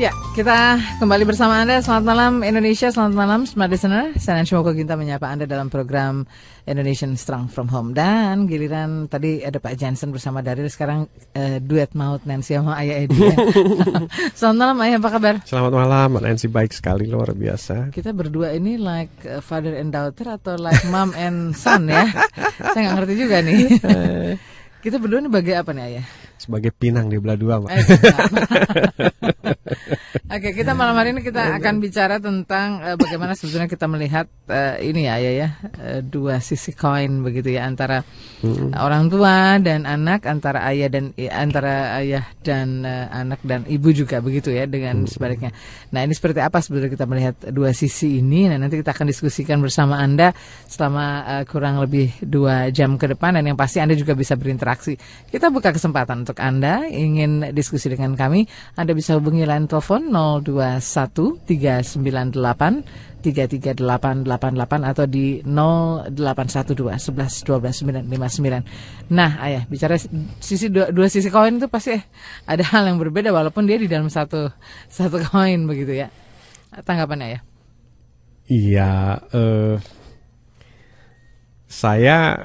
Ya, kita kembali bersama Anda. Selamat malam Indonesia, selamat malam Smart Listener. Saya Nancy Moko Ginta menyapa Anda dalam program Indonesian Strong From Home. Dan giliran tadi ada Pak Jensen bersama Daril. Sekarang duet maut Nancy sama Ayah Edi. Ya. Selamat malam Ayah, apa kabar? Selamat malam Nancy, baik sekali, luar biasa. Kita berdua ini like father and daughter atau like mom and son ya? Saya nggak ngerti juga nih. Kita berdua ini sebagai apa nih Ayah? Sebagai pinang di belah dua, Pak. Oke, kita malam hari ini kita akan bicara tentang bagaimana sebetulnya kita melihat ini ya Ayah ya, dua sisi koin begitu ya, antara orang tua dan anak, antara ayah dan anak dan ibu juga begitu ya, dengan sebaliknya. Nah, ini seperti apa sebetulnya kita melihat dua sisi ini? Nah, nanti kita akan diskusikan bersama Anda selama kurang lebih 2 jam ke depan, dan yang pasti Anda juga bisa berinteraksi. Kita buka kesempatan untuk Anda ingin diskusi dengan kami. Anda bisa hubungi line telepon 021 398 3388 atau di 0812 11 12 959. Nah Ayah, bicara sisi dua sisi koin itu pasti ada hal yang berbeda walaupun dia di dalam satu koin begitu ya. Tanggapannya Ayah? Iya, saya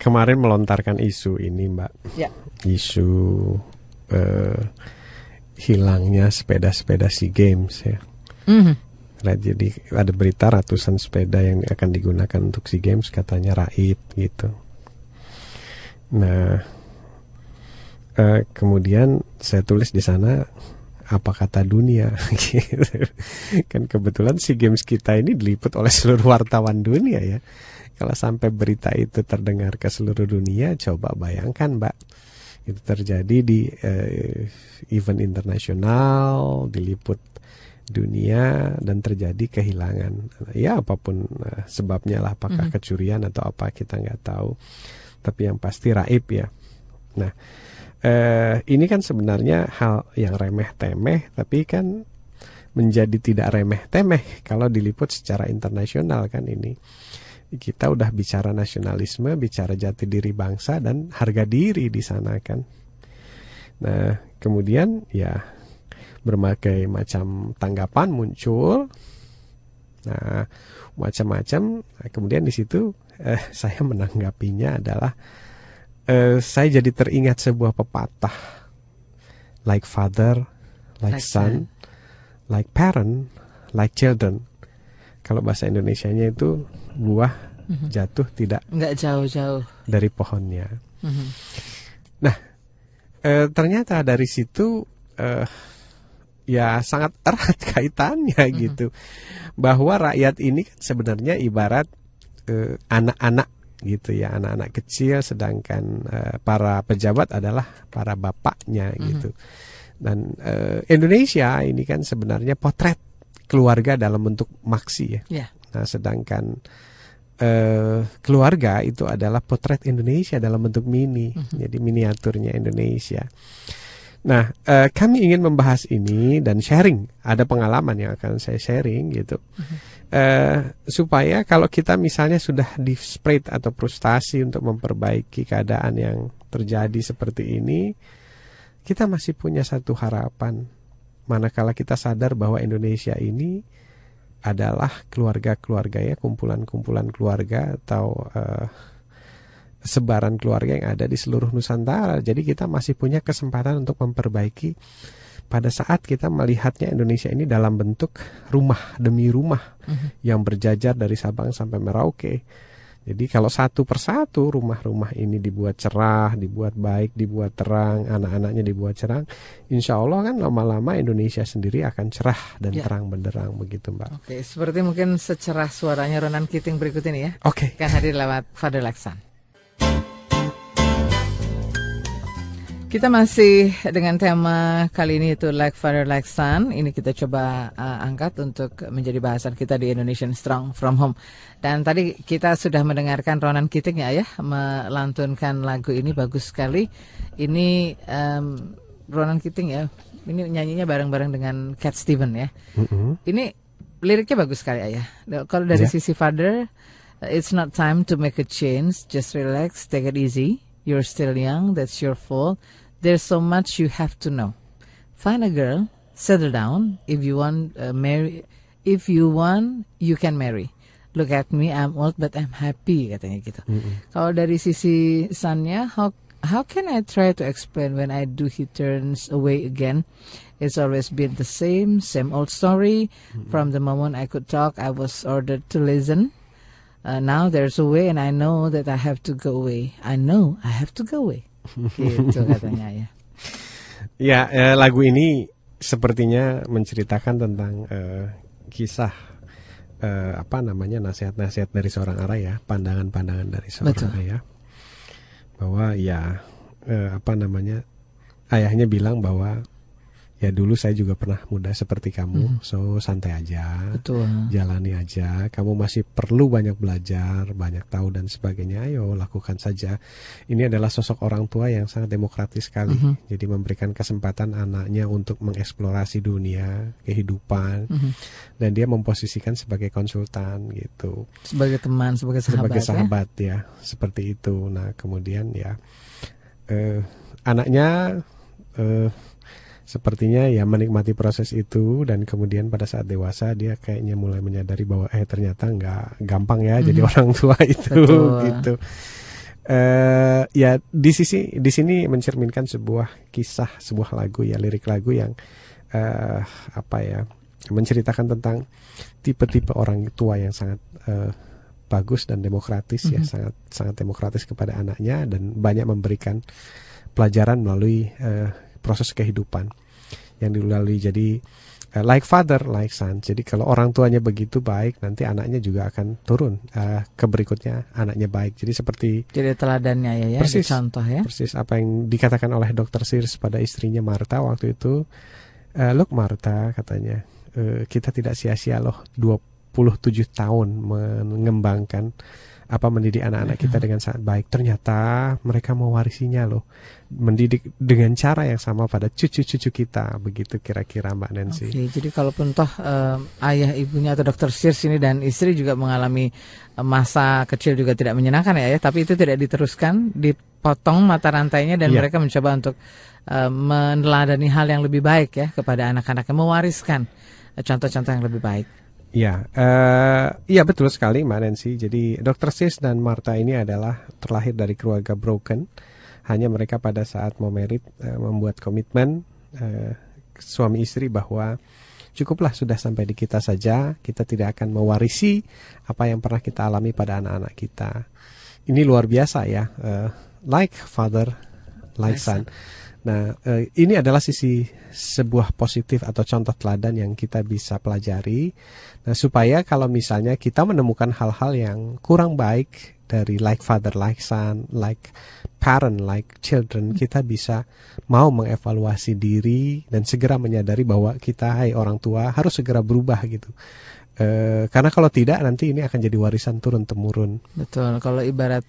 kemarin melontarkan isu ini Mbak ya. Isu hilangnya sepeda-sepeda SEA Games ya. Nah, jadi ada berita ratusan sepeda yang akan digunakan untuk SEA Games katanya raib gitu. Nah, kemudian saya tulis di sana apa kata dunia gitu. Kan kebetulan SEA Games kita ini diliput oleh seluruh wartawan dunia ya. Kalau sampai berita itu terdengar ke seluruh dunia, coba bayangkan Mbak. Itu terjadi di event internasional, diliput dunia, dan terjadi kehilangan. Ya apapun sebabnya lah, apakah kecurian atau apa kita nggak tahu. Tapi yang pasti raib ya. Nah ini kan sebenarnya hal yang remeh-temeh, tapi kan menjadi tidak remeh-temeh kalau diliput secara internasional kan ini. Kita udah bicara nasionalisme, bicara jati diri bangsa dan harga diri di sana kan. Nah, kemudian ya berbagai macam tanggapan muncul. Nah, macam-macam. Nah, kemudian di situ saya menanggapinya adalah saya jadi teringat sebuah pepatah. Like father, like son, like parent, like children. Kalau bahasa Indonesianya itu buah jatuh tidak nggak jauh-jauh dari pohonnya. Nah, ternyata dari situ ya sangat erat kaitannya gitu, bahwa rakyat ini kan sebenarnya ibarat anak-anak gitu ya, anak-anak kecil, sedangkan para pejabat adalah para bapaknya gitu. Dan Indonesia ini kan sebenarnya potret keluarga dalam bentuk maksi ya. Nah, sedangkan keluarga itu adalah potret Indonesia dalam bentuk mini, jadi miniaturnya Indonesia. Nah, kami ingin membahas ini dan sharing. Ada pengalaman yang akan saya sharing gitu, supaya kalau kita misalnya sudah di-spread atau frustasi untuk memperbaiki keadaan yang terjadi seperti ini, kita masih punya satu harapan. Manakala kita sadar bahwa Indonesia ini adalah keluarga-keluarga ya, kumpulan-kumpulan keluarga atau sebaran keluarga yang ada di seluruh Nusantara. Jadi kita masih punya kesempatan untuk memperbaiki pada saat kita melihatnya Indonesia ini dalam bentuk rumah demi rumah yang berjajar dari Sabang sampai Merauke. Jadi kalau satu persatu rumah-rumah ini dibuat cerah, dibuat baik, dibuat terang, anak-anaknya dibuat cerah, insya Allah kan lama-lama Indonesia sendiri akan cerah dan terang benderang begitu Mbak. Oke, seperti mungkin secerah suaranya Ronan Keating berikut ini ya. Oke. Kan hadir lewat Father Laksan. Kita masih dengan tema kali ini itu Like Father Like Son. Ini kita coba angkat untuk menjadi bahasan kita di Indonesian Strong From Home. Dan tadi kita sudah mendengarkan Ronan Keating ya, melantunkan lagu ini bagus sekali. Ini Ronan Keating ya. Ini nyanyinya bareng-bareng dengan Cat Stevens ya. Ini liriknya bagus sekali Ayah. Kalau dari sisi father, it's not time to make a change, just relax, take it easy. You're still young, that's your fault. There's so much you have to know. Find a girl, settle down. If you want marry, if you want, you can marry. Look at me, I'm old but I'm happy, katanya gitu. Mm-hmm. Kalau dari sisi sunnya, how can I try to explain when I do he turns away again? It's always been the same old story. Mm-hmm. From the moment I could talk, I was ordered to listen. Now there's a way and I know that I have to go away. I know I have to go away. Gitu katanya ya. Ya, lagu ini sepertinya menceritakan tentang kisah nasihat-nasihat dari seorang ayah, pandangan-pandangan dari seorang Betul. Ayah, bahwa ya ayahnya bilang bahwa ya dulu saya juga pernah muda seperti kamu, so santai aja, Betul. Jalani aja, kamu masih perlu banyak belajar, banyak tahu dan sebagainya, ayo lakukan saja. Ini adalah sosok orang tua yang sangat demokratis sekali, jadi memberikan kesempatan anaknya untuk mengeksplorasi dunia, kehidupan, dan dia memposisikan sebagai konsultan gitu. Sebagai teman, sebagai sahabat ya, seperti itu. Nah kemudian ya anaknya sepertinya ya menikmati proses itu, dan kemudian pada saat dewasa dia kayaknya mulai menyadari bahwa ternyata nggak gampang ya jadi orang tua itu. Betul. Gitu. Ya di sini mencerminkan sebuah kisah, sebuah lagu ya, lirik lagu yang menceritakan tentang tipe-tipe orang tua yang sangat bagus dan demokratis, ya sangat demokratis kepada anaknya dan banyak memberikan pelajaran melalui proses kehidupan yang dilalui. Jadi like father, like son. Jadi kalau orang tuanya begitu baik, nanti anaknya juga akan turun ke berikutnya, anaknya baik. Jadi seperti teladannya ya, persis, contoh ya. Persis apa yang dikatakan oleh Dr. Sears pada istrinya Martha waktu itu. Look Martha, katanya, kita tidak sia-sia loh 27 tahun mengembangkan mendidik anak-anak kita dengan sangat baik. Ternyata mereka mewarisinya loh, mendidik dengan cara yang sama pada cucu-cucu kita. Begitu kira-kira Mbak Nancy. Okay, jadi kalaupun toh ayah ibunya atau Dr. Sears ini dan istri juga mengalami masa kecil juga tidak menyenangkan ya, tapi itu tidak diteruskan, dipotong mata rantainya dan mereka mencoba untuk meneladani hal yang lebih baik ya kepada anak-anaknya, mewariskan contoh-contoh yang lebih baik. Ya, ya betul sekali Mbak Nancy. Jadi Dr. Sears dan Martha ini adalah terlahir dari keluarga broken. Hanya mereka pada saat mau married membuat komitmen suami istri bahwa cukuplah sudah sampai di kita saja. Kita tidak akan mewarisi apa yang pernah kita alami pada anak-anak kita. Ini luar biasa ya, like father, like son. Nah, ini adalah sisi sebuah positif atau contoh teladan yang kita bisa pelajari. Nah, supaya kalau misalnya kita menemukan hal-hal yang kurang baik dari like father, like son, like parent, like children, kita bisa mau mengevaluasi diri dan segera menyadari bahwa kita, hai orang tua, harus segera berubah gitu. Karena kalau tidak nanti ini akan jadi warisan turun-temurun. Betul, kalau ibarat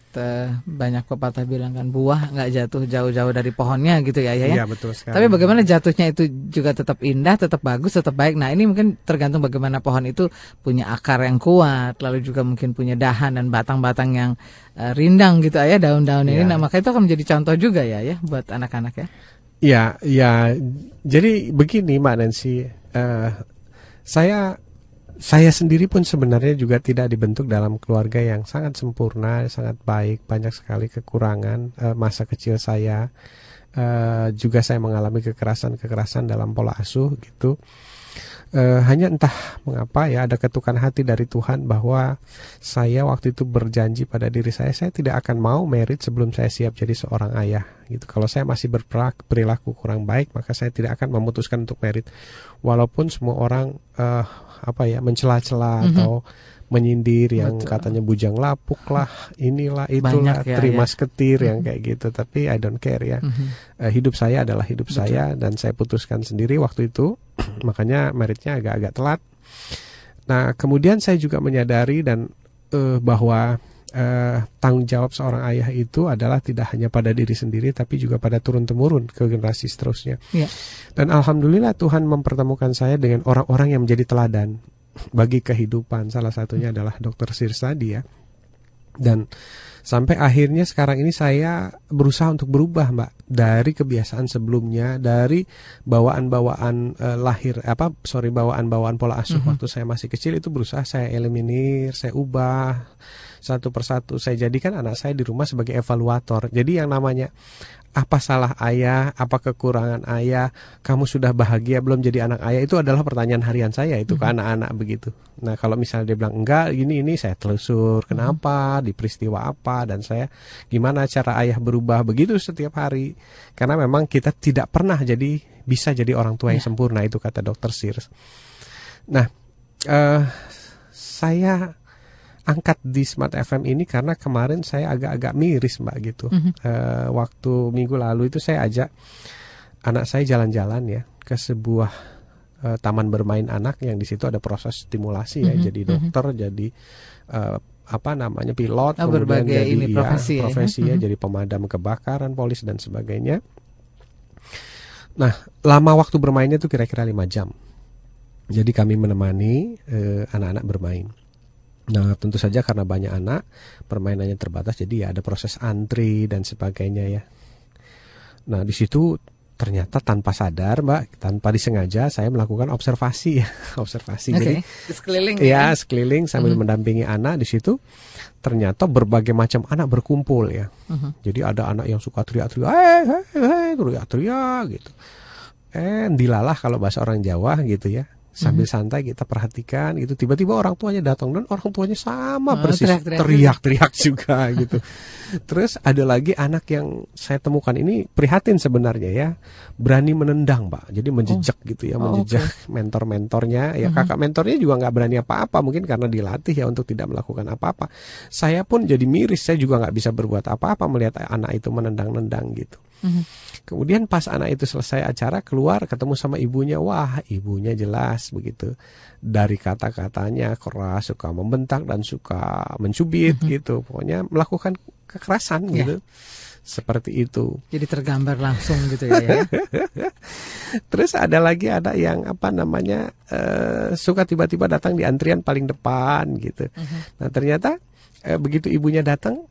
banyak pepatah bilang kan buah nggak jatuh jauh-jauh dari pohonnya gitu ya. Iya betul sekali. Tapi bagaimana jatuhnya itu juga tetap indah, tetap bagus, tetap baik. Nah ini mungkin tergantung bagaimana pohon itu punya akar yang kuat, lalu juga mungkin punya dahan dan batang-batang yang rindang gitu ya, daun-daun ini. Nah makanya itu akan menjadi contoh juga ya buat anak-anak ya. Iya, ya. Jadi begini Mbak Nancy, Saya sendiri pun sebenarnya juga tidak dibentuk dalam keluarga yang sangat sempurna, sangat baik, banyak sekali kekurangan. Masa kecil saya juga saya mengalami kekerasan dalam pola asuh gitu. Hanya entah mengapa ya ada ketukan hati dari Tuhan bahwa saya waktu itu berjanji pada diri saya tidak akan mau married sebelum saya siap jadi seorang ayah gitu. Kalau saya masih berperilaku kurang baik, maka saya tidak akan memutuskan untuk married. Walaupun semua orang mencela-cela atau menyindir yang Betul. Katanya bujang lapuk lah, inilah itulah, ya, terima seketir yang kayak gitu, tapi I don't care ya. Hidup saya adalah hidup Betul. Saya dan saya putuskan sendiri waktu itu. Makanya marriage-nya agak-agak telat. Nah, kemudian saya juga menyadari dan bahwa tanggung jawab seorang ayah itu adalah tidak hanya pada diri sendiri, tapi juga pada turun-temurun ke generasi seterusnya. Ya. Dan alhamdulillah Tuhan mempertemukan saya dengan orang-orang yang menjadi teladan bagi kehidupan. Salah satunya adalah Dr. Sears tadi ya. Dan sampai akhirnya sekarang ini saya berusaha untuk berubah, Mbak, dari kebiasaan sebelumnya, dari bawaan-bawaan bawaan-bawaan pola asuh waktu saya masih kecil itu berusaha saya eliminir, saya ubah satu persatu. Saya jadikan anak saya di rumah sebagai evaluator. Jadi yang namanya apa salah ayah, apa kekurangan ayah, kamu sudah bahagia belum jadi anak ayah, itu adalah pertanyaan harian saya itu ke anak-anak begitu. Nah, kalau misalnya dia bilang enggak, ini saya telusur kenapa, di peristiwa apa, dan saya gimana cara ayah berubah begitu setiap hari. Karena memang kita tidak pernah bisa jadi orang tua yang sempurna, itu kata Dr. Sears. Nah, saya angkat di Smart FM ini karena kemarin saya agak-agak miris, Mbak, gitu. Waktu minggu lalu itu saya ajak anak saya jalan-jalan ya ke sebuah taman bermain anak yang di situ ada proses stimulasi ya, jadi dokter, jadi pilot, kemudian jadi profesi ya, jadi pemadam kebakaran, polis dan sebagainya. Nah, lama waktu bermainnya itu kira-kira 5 jam. Jadi kami menemani anak-anak bermain. Nah, tentu saja karena banyak anak, permainannya terbatas, jadi ya ada proses antri dan sebagainya ya. Nah, di situ ternyata tanpa sadar, Mbak, tanpa disengaja saya melakukan observasi. Okay. Jadi sekeliling ya, sekeliling sambil mendampingi anak. Di situ ternyata berbagai macam anak berkumpul ya. Jadi ada anak yang suka teriak-teriak gitu. Dilalah kalau bahasa orang Jawa gitu ya. Sambil santai kita perhatikan gitu, tiba-tiba orang tuanya datang dan orang tuanya sama persis teriak-teriak juga gitu. Terus ada lagi anak yang saya temukan ini prihatin sebenarnya ya, berani menendang, Pak. Jadi menjejak gitu ya, menjejak mentor-mentornya ya. Kakak mentornya juga nggak berani apa-apa, mungkin karena dilatih ya untuk tidak melakukan apa-apa. Saya pun jadi miris, saya juga nggak bisa berbuat apa-apa melihat anak itu menendang-nendang gitu. Kemudian pas anak itu selesai acara keluar ketemu sama ibunya, wah ibunya jelas begitu dari kata-katanya keras, suka membentak dan suka mencubit gitu, pokoknya melakukan kekerasan gitu, seperti itu. Jadi tergambar langsung gitu ya. Terus ada lagi ada yang suka tiba-tiba datang di antrian paling depan gitu. Nah ternyata begitu ibunya datang,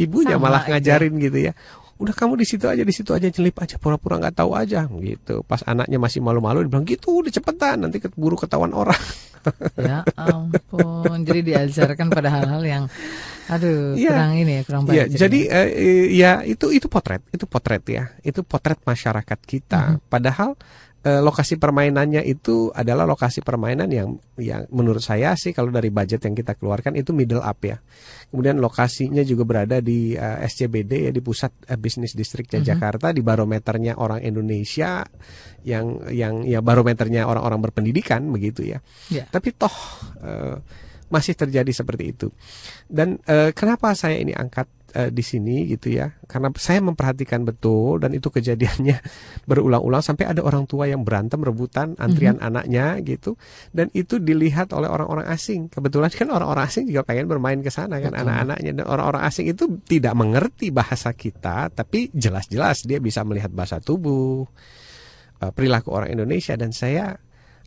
ibunya malah ngajarin gitu ya. Udah kamu di situ aja nyelip aja, pura-pura nggak tahu aja gitu. Pas anaknya masih malu-malu dibilang gitu, udah cepetan nanti keburu ketahuan orang. Ya ampun, jadi diajarkan pada hal-hal yang kurang baik. Ya, jadi itu potret ya, itu potret masyarakat kita. Padahal lokasi permainannya itu adalah lokasi permainan yang menurut saya sih kalau dari budget yang kita keluarkan itu middle up ya. Kemudian lokasinya juga berada di SCBD ya, di pusat bisnis distriknya Jakarta, di barometernya orang Indonesia yang ya barometernya orang-orang berpendidikan begitu ya. Yeah. Tapi toh masih terjadi seperti itu. Dan kenapa saya ini angkat di sini gitu ya, karena saya memperhatikan betul dan itu kejadiannya berulang-ulang sampai ada orang tua yang berantem rebutan antrian anaknya gitu, dan itu dilihat oleh orang-orang asing. Kebetulan kan orang-orang asing juga pengen bermain ke sana kan, anak-anaknya, dan orang-orang asing itu tidak mengerti bahasa kita, tapi jelas-jelas dia bisa melihat bahasa tubuh, perilaku orang Indonesia. Dan saya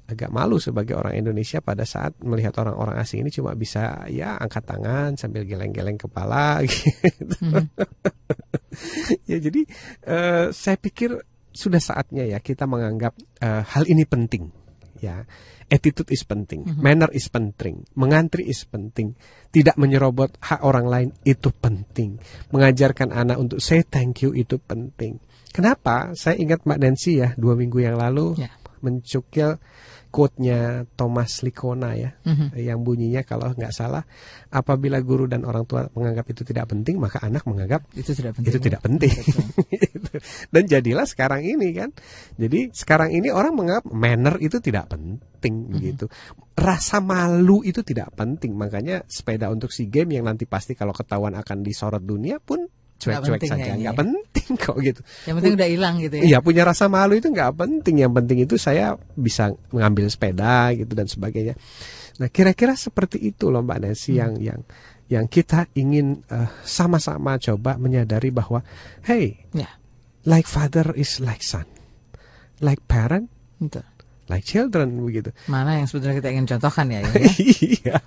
agak malu sebagai orang Indonesia pada saat melihat orang-orang asing ini cuma bisa ya angkat tangan sambil geleng-geleng kepala gitu. Ya jadi saya pikir sudah saatnya ya kita menganggap hal ini penting ya. Attitude is penting, manner is penting, mengantri is penting, tidak menyerobot hak orang lain itu penting, mengajarkan anak untuk say thank you itu penting. Kenapa? Saya ingat Mbak Nancy ya 2 minggu yang lalu mencukil quote-nya Thomas Lickona ya, yang bunyinya kalau nggak salah, apabila guru dan orang tua menganggap itu tidak penting, maka anak menganggap itu tidak penting. Dan jadilah sekarang ini kan. Jadi sekarang ini orang menganggap manner itu tidak penting gitu. Rasa malu itu tidak penting. Makanya sepeda untuk SEA Games yang nanti pasti kalau ketahuan akan disorot dunia pun cuek-cuek saja, nggak penting kok gitu. Yang penting udah hilang gitu ya. Iya, punya rasa malu itu nggak penting. Yang penting itu saya bisa mengambil sepeda gitu dan sebagainya. Nah, kira-kira seperti itu loh Mbak Nancy, yang kita ingin sama-sama coba menyadari bahwa hey, like father is like son, like parent like children begitu. Mana yang sebetulnya kita ingin contohkan ya? Iya.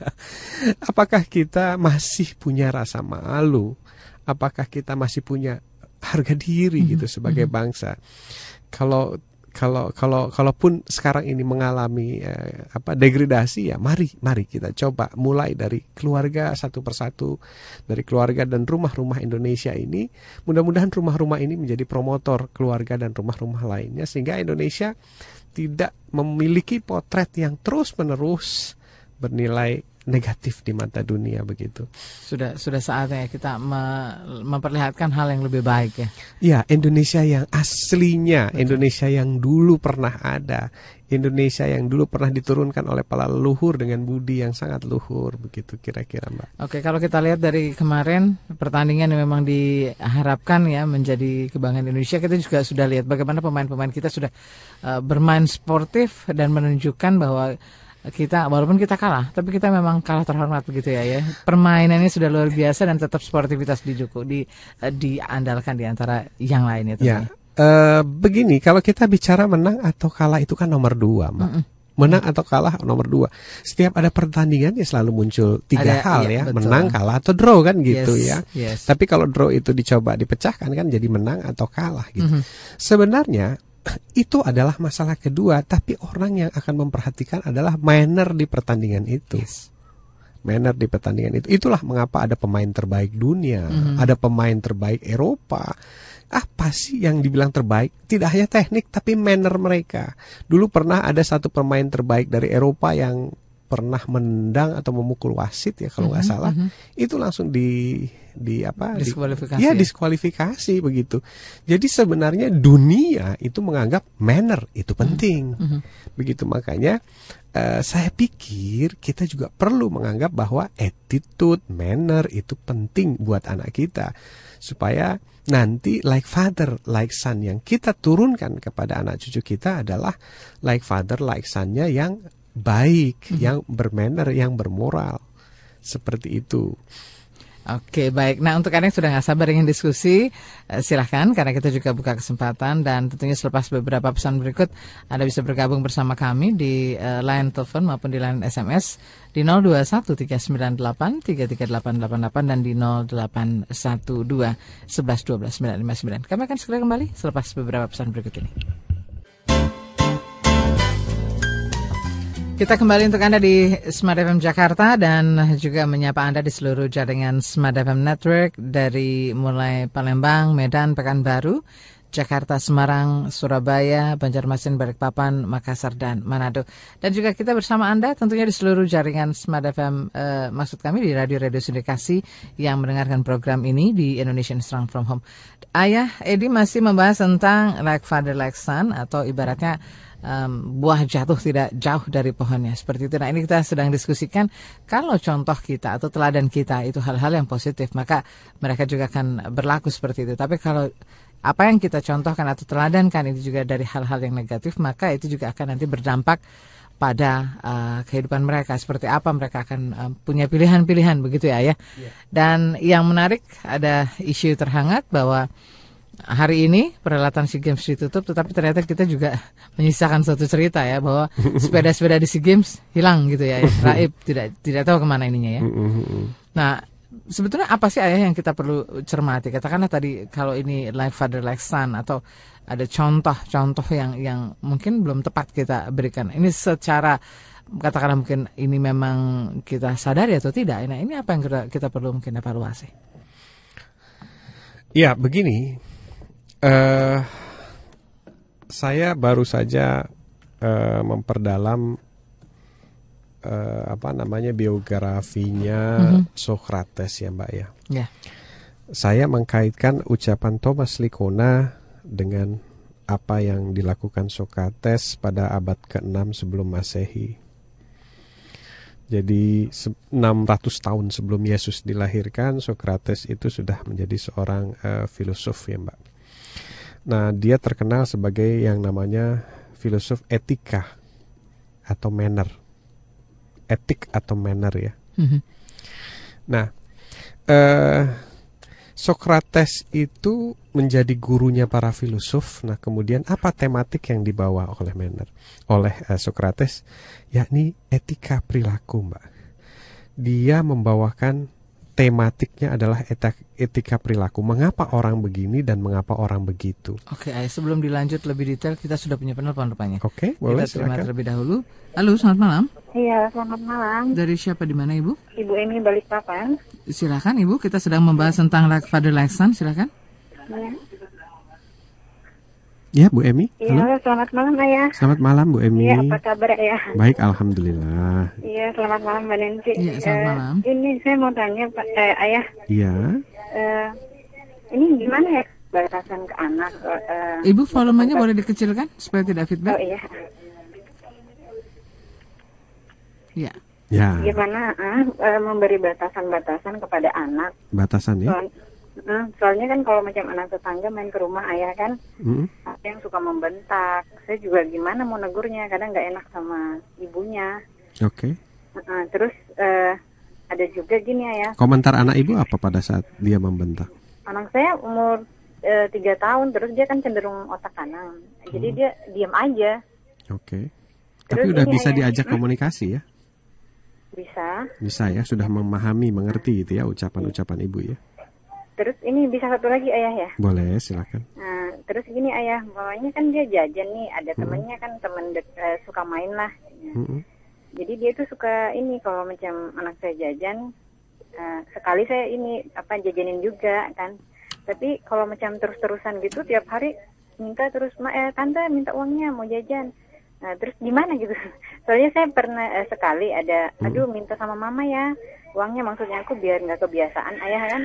Apakah kita masih punya rasa malu? Apakah kita masih punya harga diri gitu sebagai bangsa? Kalaupun sekarang ini mengalami degradasi, ya mari kita coba mulai dari keluarga satu persatu, dari keluarga dan rumah-rumah Indonesia ini. Mudah-mudahan rumah-rumah ini menjadi promotor keluarga dan rumah-rumah lainnya, sehingga Indonesia tidak memiliki potret yang terus-menerus bernilai negatif di mata dunia begitu. Sudah saatnya kita memperlihatkan hal yang lebih baik ya. Ya, Indonesia yang aslinya. Betul. Indonesia yang dulu pernah ada, Indonesia yang dulu pernah diturunkan oleh para leluhur dengan budi yang sangat luhur begitu kira-kira, Mbak. Oke, kalau kita lihat dari kemarin pertandingan yang memang diharapkan ya menjadi kebanggaan Indonesia, kita juga sudah lihat bagaimana pemain-pemain kita sudah bermain sportif dan menunjukkan bahwa kita, walaupun kita kalah, tapi kita memang kalah terhormat begitu ya. Permainannya sudah luar biasa dan tetap sportivitas diandalkan di antara yang lain ya. Ya, begini, kalau kita bicara menang atau kalah itu kan nomor dua, Mbak. Menang atau kalah nomor dua. Setiap ada pertandingan ya selalu muncul tiga hal ya, betul. Menang, kalah atau draw kan gitu, yes. Tapi kalau draw itu dicoba dipecahkan kan jadi menang atau kalah gitu. Sebenarnya itu adalah masalah kedua, tapi orang yang akan memperhatikan adalah manner di pertandingan itu. Yes. Manner di pertandingan itu. Itulah mengapa ada pemain terbaik dunia, ada pemain terbaik Eropa. Apa sih yang dibilang terbaik? Tidak hanya teknik, tapi manner mereka. Dulu pernah ada satu pemain terbaik dari Eropa yang pernah mendang atau memukul wasit ya kalau nggak salah, itu langsung diskualifikasi. Diskualifikasi begitu. Jadi sebenarnya dunia itu menganggap manner itu penting, begitu. Makanya saya pikir kita juga perlu menganggap bahwa attitude, manner itu penting buat anak kita supaya nanti like father, like son yang kita turunkan kepada anak cucu kita adalah like father, like sonnya yang baik, yang bermanner, yang bermoral. Seperti itu. Oke, baik. Nah, untuk Anda yang sudah nggak sabar ingin diskusi, silahkan, karena kita juga buka kesempatan. Dan tentunya selepas beberapa pesan berikut, Anda bisa bergabung bersama kami di line telepon maupun di line SMS di 021-398-33888 dan di 0812-1112-959. Kami akan segera kembali selepas beberapa pesan berikut ini. Kita kembali untuk Anda di Smart FM Jakarta dan juga menyapa Anda di seluruh jaringan Smart FM Network dari mulai Palembang, Medan, Pekanbaru, Jakarta, Semarang, Surabaya, Banjarmasin, Balikpapan, Makassar, dan Manado. Dan juga kita bersama Anda tentunya di seluruh jaringan Smart FM, maksud kami di radio-radio sindikasi yang mendengarkan program ini di Indonesian Strong From Home. Ayah Edi masih membahas tentang like father, like son, atau ibaratnya buah jatuh tidak jauh dari pohonnya, seperti itu. Nah, ini kita sedang diskusikan, kalau contoh kita atau teladan kita itu hal-hal yang positif, maka mereka juga akan berlaku seperti itu. Tapi kalau apa yang kita contohkan atau teladankan itu juga dari hal-hal yang negatif, maka itu juga akan nanti berdampak pada kehidupan mereka. Seperti apa mereka akan punya pilihan-pilihan begitu ya, ya. Dan yang menarik, ada isu terhangat bahwa hari ini perhelatan SEA Games ditutup, tetapi ternyata kita juga menyisakan suatu cerita ya, bahwa sepeda-sepeda di SEA Games hilang gitu ya, raib, tidak tahu kemana ininya ya. Nah, sebetulnya apa sih ayah yang kita perlu cermati? Katakanlah tadi kalau ini like father like son, atau ada contoh-contoh yang mungkin belum tepat kita berikan. Ini secara katakanlah mungkin ini memang kita sadari atau tidak. Nah, ini apa yang kita perlu mungkin evaluasi? Ya, begini. Saya baru saja memperdalam biografinya Sokrates ya, Mbak ya. Yeah. Saya mengkaitkan ucapan Thomas Lickona dengan apa yang dilakukan Sokrates pada abad ke-6 sebelum Masehi. Jadi 600 tahun sebelum Yesus dilahirkan, Sokrates itu sudah menjadi seorang filosof ya, Mbak. Nah, dia terkenal sebagai yang namanya filosof etika atau manner. Etik atau manner ya. Nah, Sokrates itu menjadi gurunya para filosof. Nah, kemudian apa tematik yang dibawa oleh Sokrates? Yakni etika perilaku, Mbak. Dia membawakan tematiknya adalah etika perilaku. Mengapa orang begini dan mengapa orang begitu? Oke, Ayah, sebelum dilanjut lebih detail, kita sudah punya penelpon rupanya. Oke, boleh, kita terima silakan. Terlebih dahulu. Halo, selamat malam. Iya, selamat malam. Dari siapa, di mana, Ibu? Ibu Emi, Balikpapan. Silakan, Ibu, kita sedang membahas tentang like father like son, silakan. Ya, Bu Emi. Iya, selamat malam, Ayah. Selamat malam, Bu Emi. Iya, apa kabar, Ayah? Baik, alhamdulillah. Iya, selamat malam, Mbak Nancy. Iya, selamat malam. Ini saya mau tanya, Pak, Ayah. Iya. Ini gimana ya batasan ke anak? Ibu, volumenya boleh dikecilkan supaya tidak feedback? Oh, iya. Iya. Ya. Gimana memberi batasan-batasan kepada anak? Batasan, ya? Soalnya kan kalau macam anak tetangga main ke rumah ayah kan, ada yang suka membentak. Saya juga gimana mau negurnya, kadang nggak enak sama ibunya. Oke. Terus ada juga gini ayah. Komentar anak ibu apa pada saat dia membentak? Anak saya umur 3 tahun, terus dia kan cenderung otak kanan, jadi dia diam aja. Oke. Tapi udah bisa ayah, diajak komunikasi ya? Bisa ya, sudah memahami, mengerti gitu ya ucapan-ucapan ibu ya. Terus ini bisa satu lagi ayah ya? Boleh, silakan. Nah, terus gini ayah, bawahnya kan dia jajan nih, ada temennya kan, temen suka main lah. Jadi dia tuh suka ini, kalau macam anak saya jajan, sekali saya ini jajanin juga kan. Tapi kalau macam terus-terusan gitu tiap hari minta terus, tante minta uangnya mau jajan. Nah, terus gimana gitu? Soalnya saya pernah sekali ada, aduh minta sama mama ya. Uangnya maksudnya aku biar nggak kebiasaan ayah kan,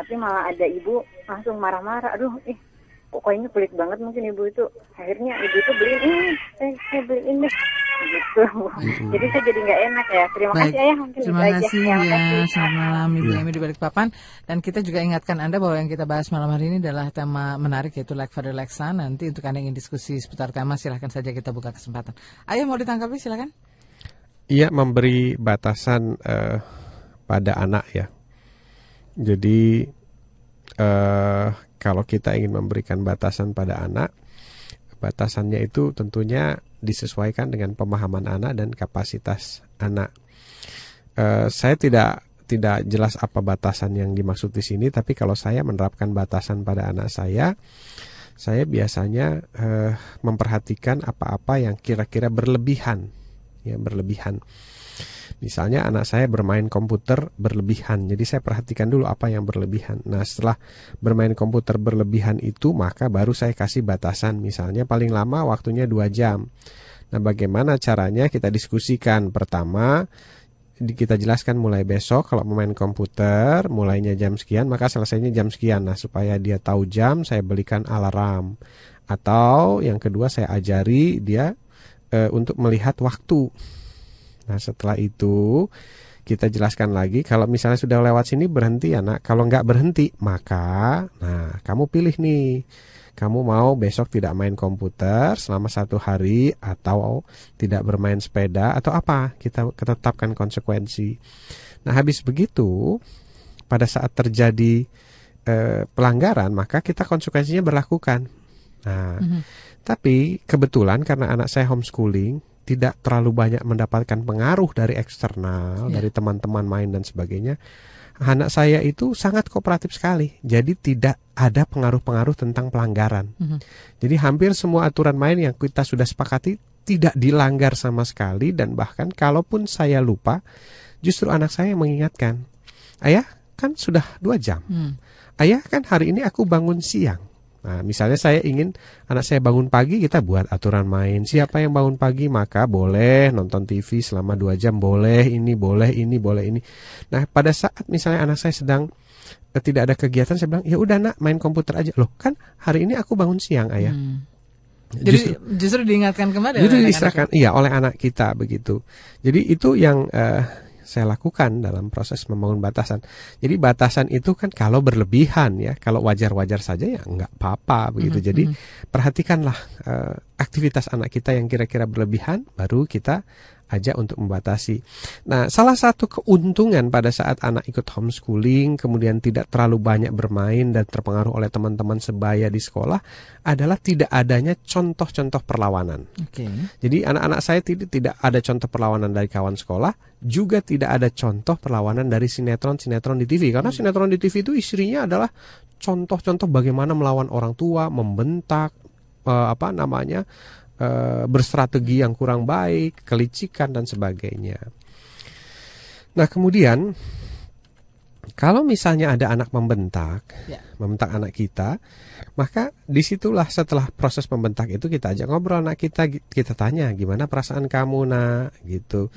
tapi malah ada ibu langsung marah-marah, aduh, kok koinnya pelit banget mungkin ibu itu, akhirnya ibu itu beliin ini, saya beliin deh, gitu. Jadi saya jadi nggak enak ya. Terima kasih ayah, mungkin itu aja. Terima kasih ya, selamat malam ibu Emi di Balikpapan. Dan kita juga ingatkan anda bahwa yang kita bahas malam hari ini adalah tema menarik yaitu like father like son. Nanti untuk anda yang ingin diskusi seputar tema silahkan saja kita buka kesempatan. Ayah mau ditanggapi silahkan. Iya, memberi batasan. Pada anak ya. Jadi kalau kita ingin memberikan batasan pada anak, batasannya itu tentunya disesuaikan dengan pemahaman anak dan kapasitas anak. Saya tidak jelas apa batasan yang dimaksud di sini, tapi kalau saya menerapkan batasan pada anak saya biasanya memperhatikan apa-apa yang kira-kira berlebihan, ya berlebihan. Misalnya anak saya bermain komputer berlebihan, jadi saya perhatikan dulu apa yang berlebihan. Nah, setelah bermain komputer berlebihan itu, maka baru saya kasih batasan. Misalnya paling lama waktunya 2 jam. Nah, bagaimana caranya kita diskusikan. Pertama, kita jelaskan mulai besok kalau main komputer, mulainya jam sekian, maka selesainya jam sekian. Nah, supaya dia tahu jam, saya belikan alarm. Atau yang kedua, saya ajari dia untuk melihat waktu. Nah, setelah itu kita jelaskan lagi, kalau misalnya sudah lewat sini berhenti ya nak, kalau nggak berhenti maka, nah kamu pilih nih, kamu mau besok tidak main komputer selama 1 hari atau tidak bermain sepeda atau apa, kita tetapkan konsekuensi. Nah, habis begitu pada saat terjadi pelanggaran maka kita konsekuensinya berlakukan. Nah, tapi kebetulan karena anak saya homeschooling, tidak terlalu banyak mendapatkan pengaruh dari eksternal, dari teman-teman main dan sebagainya. Anak saya itu sangat kooperatif sekali. Jadi tidak ada pengaruh-pengaruh tentang pelanggaran. Jadi hampir semua aturan main yang kita sudah sepakati tidak dilanggar sama sekali. Dan bahkan kalaupun saya lupa, justru anak saya mengingatkan. Ayah, kan sudah 2 jam. Ayah, kan hari ini aku bangun siang. Nah, misalnya saya ingin anak saya bangun pagi, kita buat aturan main. Siapa yang bangun pagi maka boleh nonton TV selama 2 jam, boleh ini, boleh ini, boleh ini. Nah, pada saat misalnya anak saya sedang tidak ada kegiatan, saya bilang, ya udah nak, main komputer aja. Loh, kan hari ini aku bangun siang ayah. Justru diingatkan kembali. Justru diserahkan, iya, oleh anak kita begitu. Jadi itu yang saya lakukan dalam proses membangun batasan. Jadi batasan itu kan kalau berlebihan ya, kalau wajar-wajar saja ya nggak apa-apa begitu. Jadi perhatikanlah aktivitas anak kita yang kira-kira berlebihan, baru kita ajak untuk membatasi. Nah, salah satu keuntungan pada saat anak ikut homeschooling, kemudian tidak terlalu banyak bermain dan terpengaruh oleh teman-teman sebaya di sekolah, adalah tidak adanya contoh-contoh perlawanan. Okay. Jadi anak-anak saya tidak ada contoh perlawanan dari kawan sekolah, juga tidak ada contoh perlawanan dari sinetron-sinetron di TV. Karena sinetron di TV itu istrinya adalah contoh-contoh bagaimana melawan orang tua, membentak, berstrategi yang kurang baik, kelicikan dan sebagainya. Nah, kemudian kalau misalnya ada anak membentak anak kita, maka disitulah setelah proses membentak itu kita ajak ngobrol anak kita, kita tanya gimana perasaan kamu nak, gitu.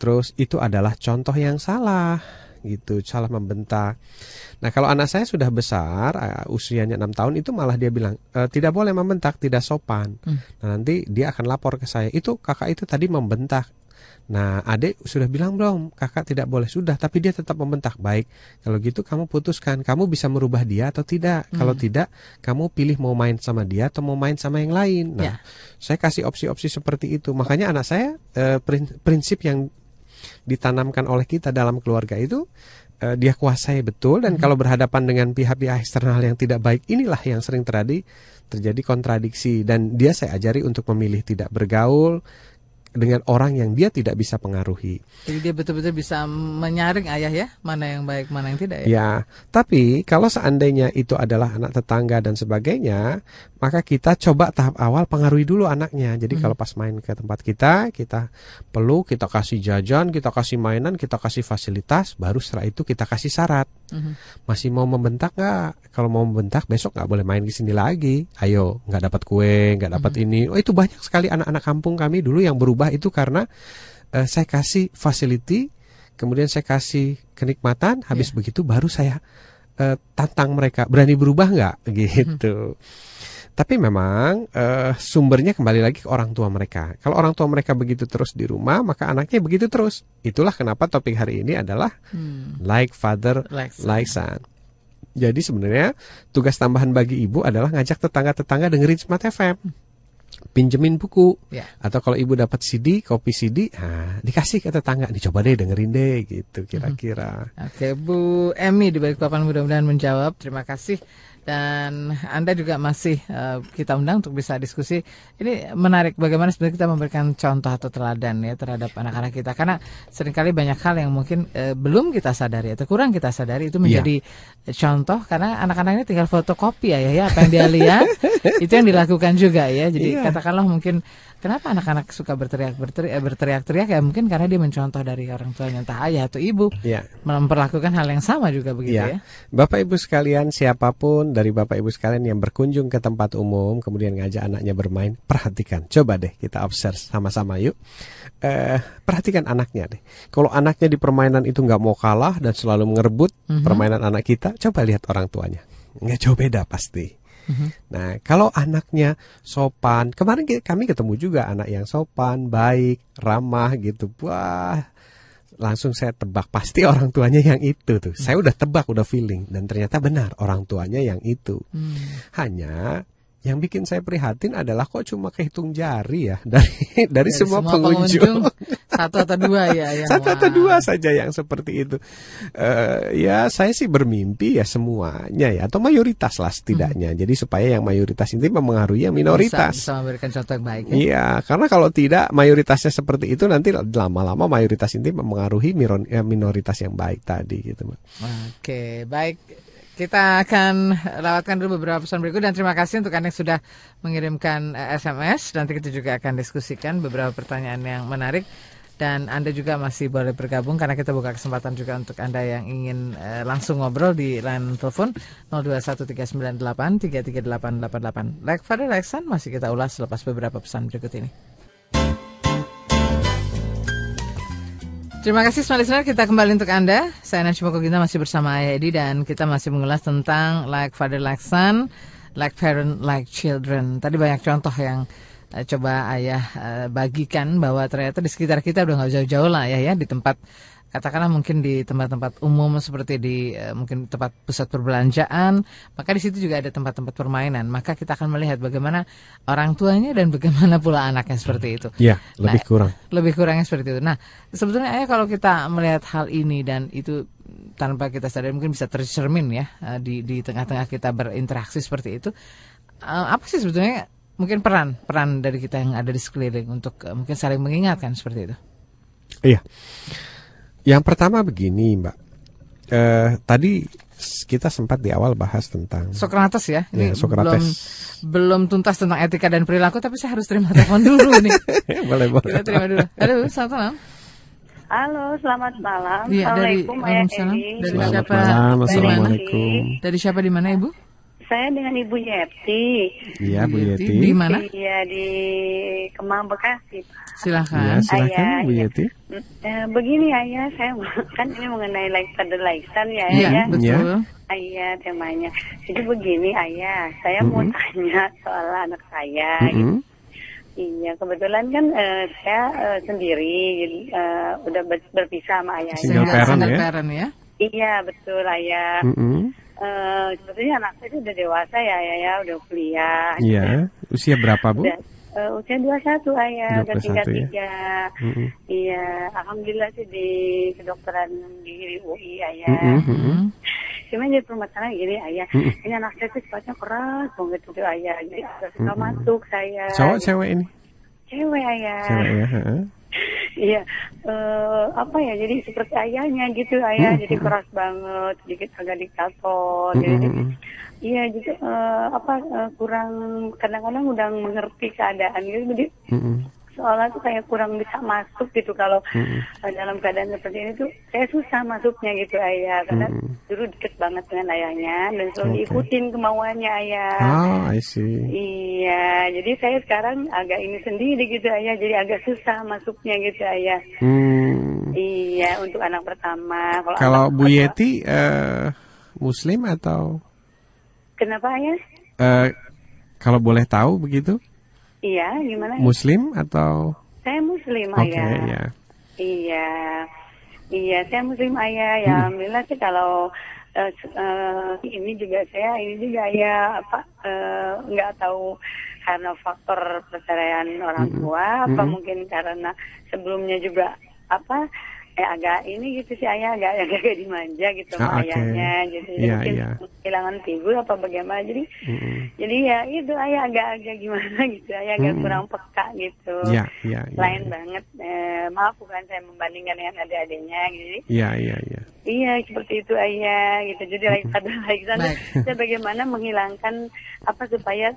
Terus itu adalah contoh yang salah, gitu, salah membentak. Nah, kalau anak saya sudah besar, usianya 6 tahun, itu malah dia bilang tidak boleh membentak, tidak sopan. Nah, nanti dia akan lapor ke saya, itu kakak itu tadi membentak. Nah, adik sudah bilang belum, kakak tidak boleh sudah, tapi dia tetap membentak. Baik, kalau gitu kamu putuskan, kamu bisa merubah dia atau tidak. Kalau tidak, kamu pilih mau main sama dia atau mau main sama yang lain. Nah, saya kasih opsi-opsi seperti itu. Makanya anak saya prinsip yang ditanamkan oleh kita dalam keluarga itu dia kuasai betul. Dan kalau berhadapan dengan pihak-pihak eksternal yang tidak baik, inilah yang sering terjadi kontradiksi. Dan dia saya ajari untuk memilih tidak bergaul dengan orang yang dia tidak bisa pengaruhi. Jadi dia betul-betul bisa menyaring, ayah ya, mana yang baik, mana yang tidak ya. Ya, tapi kalau seandainya itu adalah anak tetangga dan sebagainya, maka kita coba tahap awal pengaruhi dulu anaknya. Jadi kalau pas main ke tempat kita peluk, kita kasih jajan, kita kasih mainan, kita kasih fasilitas, baru setelah itu kita kasih syarat. Masih mau membentak nggak? Kalau mau membentak, besok nggak boleh main di sini lagi. Ayo, nggak dapat kue, nggak dapat ini. Oh, itu banyak sekali anak-anak kampung kami dulu yang berubah itu karena saya kasih facility, kemudian saya kasih kenikmatan, habis begitu baru saya tantang mereka, berani berubah nggak, gitu. Tapi memang sumbernya kembali lagi ke orang tua mereka. Kalau orang tua mereka begitu terus di rumah, maka anaknya begitu terus. Itulah kenapa topik hari ini adalah like father, like son. Jadi sebenarnya tugas tambahan bagi ibu adalah ngajak tetangga-tetangga dengerin Smart FM. Pinjemin buku, atau kalau ibu dapat CD, kopi CD, dikasih ke tetangga, nih coba deh dengerin deh, gitu kira-kira. Oke, Bu Emi di Balikpapan mudah-mudahan menjawab. Terima kasih. Dan Anda juga masih kita undang untuk bisa diskusi. Ini menarik, bagaimana sebenarnya kita memberikan contoh atau teladan ya terhadap anak-anak kita. Karena seringkali banyak hal yang mungkin belum kita sadari atau kurang kita sadari itu menjadi contoh. Karena anak-anak ini tinggal fotokopi ya apa yang dia lihat itu yang dilakukan juga ya. Jadi katakanlah mungkin kenapa anak-anak suka berteriak-teriak ya, mungkin karena dia mencontoh dari orang tuanya, entah ayah atau ibu memperlakukan hal yang sama juga begitu ya. Bapak Ibu sekalian, siapapun dari Bapak Ibu sekalian yang berkunjung ke tempat umum kemudian ngajak anaknya bermain, perhatikan. Coba deh kita observe sama-sama yuk. Perhatikan anaknya deh. Kalau anaknya di permainan itu nggak mau kalah dan selalu mengerebut permainan anak kita, coba lihat orang tuanya. Nggak jauh beda pasti. Nah, kalau anaknya sopan, kemarin kami ketemu juga anak yang sopan, baik, ramah gitu. Wah, langsung saya tebak pasti orang tuanya yang itu tuh. Saya udah tebak, udah feeling, dan ternyata benar orang tuanya yang itu. Hanya yang bikin saya prihatin adalah kok cuma kehitung jari ya dari semua pengunjung. Satu atau dua ya. Atau dua saja yang seperti itu. Ya saya sih bermimpi ya semuanya ya, atau mayoritas lah setidaknya. Jadi supaya yang mayoritas itu mempengaruhi yang minoritas. Bisa memberikan contoh yang baik. Iya, karena kalau tidak mayoritasnya seperti itu, nanti lama-lama mayoritas itu mempengaruhi minoritas yang baik tadi gitu. Oke, baik. Kita akan lewatkan dulu beberapa pesan berikut dan terima kasih untuk Anda yang sudah mengirimkan SMS. Nanti kita juga akan diskusikan beberapa pertanyaan yang menarik. Dan Anda juga masih boleh bergabung karena kita buka kesempatan juga untuk Anda yang ingin langsung ngobrol di line telepon 021398 33888. Like Father, Like Son masih kita ulas selepas beberapa pesan berikut ini. Terima kasih semua listener, kita kembali untuk Anda. Saya Nancy Moko Ginta masih bersama Ayah Edi dan kita masih mengulas tentang Like Father, Like Son, Like Parent, Like Children. Tadi banyak contoh yang coba ayah bagikan bahwa ternyata di sekitar kita udah nggak jauh-jauh lah ya di tempat katakanlah mungkin di tempat-tempat umum seperti di mungkin tempat pusat perbelanjaan, maka di situ juga ada tempat-tempat permainan. Maka kita akan melihat bagaimana orang tuanya dan bagaimana pula anaknya seperti itu. Iya, lebih kurangnya seperti itu. Nah, sebetulnya Ayah, kalau kita melihat hal ini dan itu tanpa kita sadari mungkin bisa tercermin ya di tengah-tengah kita berinteraksi seperti itu. Apa sih sebetulnya mungkin peran dari kita yang ada di sekeliling untuk mungkin saling mengingatkan seperti itu? Iya. Yang pertama begini, Mbak. Tadi kita sempat di awal bahas tentang Sokrates ya. Ini ya, Sokrates. Belum tuntas tentang etika dan perilaku, tapi saya harus terima telepon dulu nih. Boleh. Kita terima dulu. Halo, selamat malam. Halo, selamat malam. Ya, Assalamualaikum, dari siapa? Assalamualaikum. Dari siapa, di mana, Ibu? Saya dengan Ibu Yeti. Iya, Bu Yeti. Di mana? Iya, di Kemang, Bekasi. Silakan. Ya, silakan, Ayah, Bu Yeti. Begini, Ayah, saya kan ini mengenai lifestyle ya, Ayah. Iya, betul. Ayah, temanya. Jadi begini, Ayah, saya mau tanya soal anak saya. Gitu. Iya, kebetulan kan saya sendiri udah berpisah sama Ayah. Single parent ya? Parent, ya? Iya, betul, Ayah. Sebetulnya anak saya sudah dewasa ya, Ayah, udah kuliah. Iya, usia berapa, Bu? Usia 21, Ayah, udah tingkat 3. Iya, alhamdulillah sih di kedokteran di UI, Ayah. Cuma jadi permasalahan gini, Ayah, ini anak saya tuh sifatnya keras banget gitu, Ayah. Jadi agak suka masuk saya. Cowok, cewek ini? Cewek, Ayah. Cewek, ya, iya, apa ya, jadi seperti ayahnya gitu, Ayah, jadi keras banget, sedikit agak diktator, jadi iya, jadi kurang, kadang-kadang udah mengerti keadaan gitu, jadi soalnya tuh kayak kurang bisa masuk gitu kalau dalam keadaan seperti ini tuh saya susah masuknya gitu, Ayah, karena dulu deket banget dengan ayahnya dan selalu diikutin kemauannya, Ayah. Ah, I see. Iya, jadi saya sekarang agak ini sendiri gitu, Ayah, jadi agak susah masuknya gitu, Ayah. Iya, untuk anak pertama. Kalau anak, Bu Yeti Muslim atau? Kenapa, Ayah? Kalau boleh tahu begitu? Iya, gimana? Muslim atau? Saya Muslim, Ayah. Okay, yeah. Iya, saya Muslim, Ayah. Ya, alhamdulillah sih kalau ini juga saya, Ayah, apa? Nggak tahu karena faktor perceraian orang tua, apa mungkin karena sebelumnya juga apa? Agak ini gitu sih, Ayah, agak dimanja gitu sama ayahnya, jadi mungkin kehilangan figur apa bagaimana, jadi ya itu, Ayah, agak gimana gitu, Ayah, agak kurang peka gitu, lain banget. Maaf, bukan saya membandingkan dengan adik-adiknya gitu. Iya, seperti itu, Ayah, gitu. Jadi lagi saya bagaimana menghilangkan apa supaya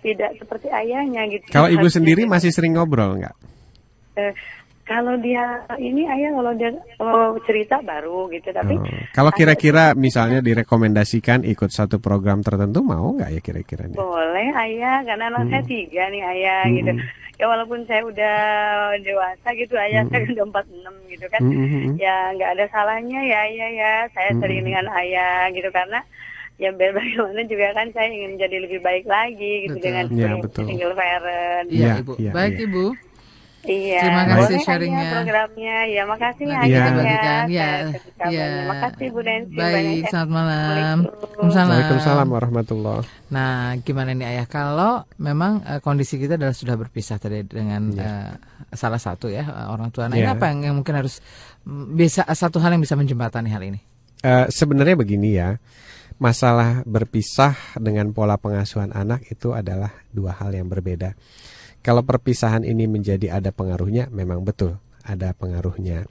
tidak seperti ayahnya gitu. Kalau Ibu sendiri masih sering ngobrol nggak? Kalau dia ini, Ayah, kalau cerita baru gitu, tapi kalau kira-kira misalnya direkomendasikan ikut satu program tertentu, mau nggak ya kira-kira? Boleh, Ayah, karena anak saya 3 nih, Ayah, gitu. Ya walaupun saya udah dewasa gitu, Ayah, saya udah 46 gitu kan, ya nggak ada salahnya ya, Ayah, ya. Saya sering dengan Ayah gitu, karena ya biar bagaimana juga kan saya ingin jadi lebih baik lagi gitu, betul. Dengan single parent. Iya, Ibu. Baik, Ibu. Iya, terima kasih sharingnya. Programnya, ya, makasih ya. Iya, bagikan, ya. Iya, makasih Bu Nancy. Baik, selamat malam. Waalaikumsalam warahmatullahi. Nah, gimana nih, Ayah? Kalau memang kondisi kita adalah sudah berpisah tadi dengan salah satu ya orang tua. Nah, ini apa yang mungkin harus bisa, satu hal yang bisa menjembatani hal ini? Sebenarnya begini ya, masalah berpisah dengan pola pengasuhan anak itu adalah 2 hal yang berbeda. Kalau perpisahan ini menjadi ada pengaruhnya, memang betul ada pengaruhnya.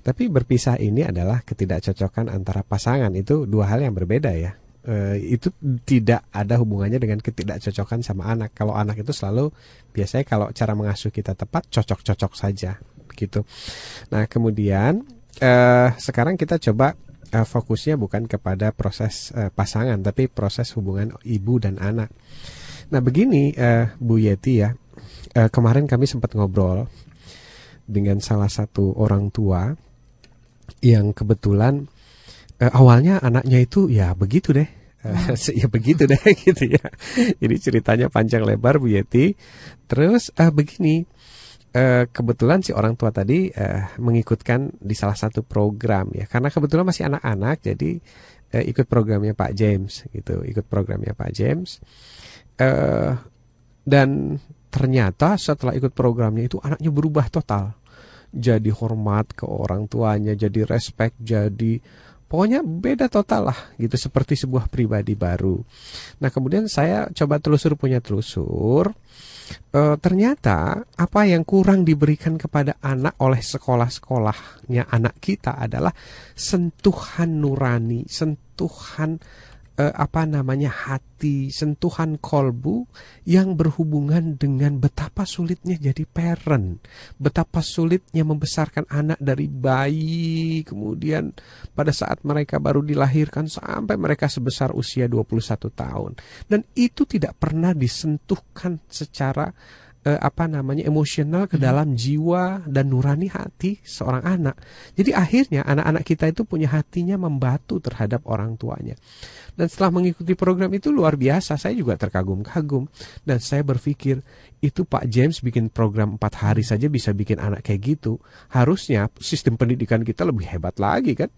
Tapi berpisah ini adalah ketidakcocokan antara pasangan, itu 2 hal yang berbeda ya. Itu tidak ada hubungannya dengan ketidakcocokan sama anak. Kalau anak itu selalu, biasanya kalau cara mengasuh kita tepat, cocok-cocok saja, begitu. Nah, kemudian sekarang kita coba fokusnya bukan kepada proses pasangan, tapi proses hubungan ibu dan anak. Nah, begini Bu Yeti ya. Kemarin kami sempat ngobrol dengan salah satu orang tua yang kebetulan awalnya anaknya itu ya begitu deh, gitu ya. Jadi ceritanya panjang lebar Bu Yeti. Terus begini, kebetulan si orang tua tadi mengikutkan di salah satu program ya, karena kebetulan masih anak-anak, jadi ikut programnya Pak James gitu, dan ternyata setelah ikut programnya itu anaknya berubah total, jadi hormat ke orang tuanya, jadi respect, jadi pokoknya beda total lah gitu, seperti sebuah pribadi baru. Nah kemudian saya coba telusur punya telusur, ternyata apa yang kurang diberikan kepada anak oleh sekolah-sekolahnya anak kita adalah sentuhan nurani, sentuhan hati, sentuhan kolbu yang berhubungan dengan betapa sulitnya jadi parent, betapa sulitnya membesarkan anak dari bayi, kemudian pada saat mereka baru dilahirkan sampai mereka sebesar usia 21 tahun, dan itu tidak pernah disentuhkan secara emosional ke dalam jiwa dan nurani hati seorang anak. Jadi akhirnya anak-anak kita itu punya hatinya membatu terhadap orang tuanya. Dan setelah mengikuti program itu luar biasa, saya juga terkagum-kagum. Dan saya berpikir, itu Pak James bikin program 4 hari saja bisa bikin anak kayak gitu. Harusnya sistem pendidikan kita lebih hebat lagi kan.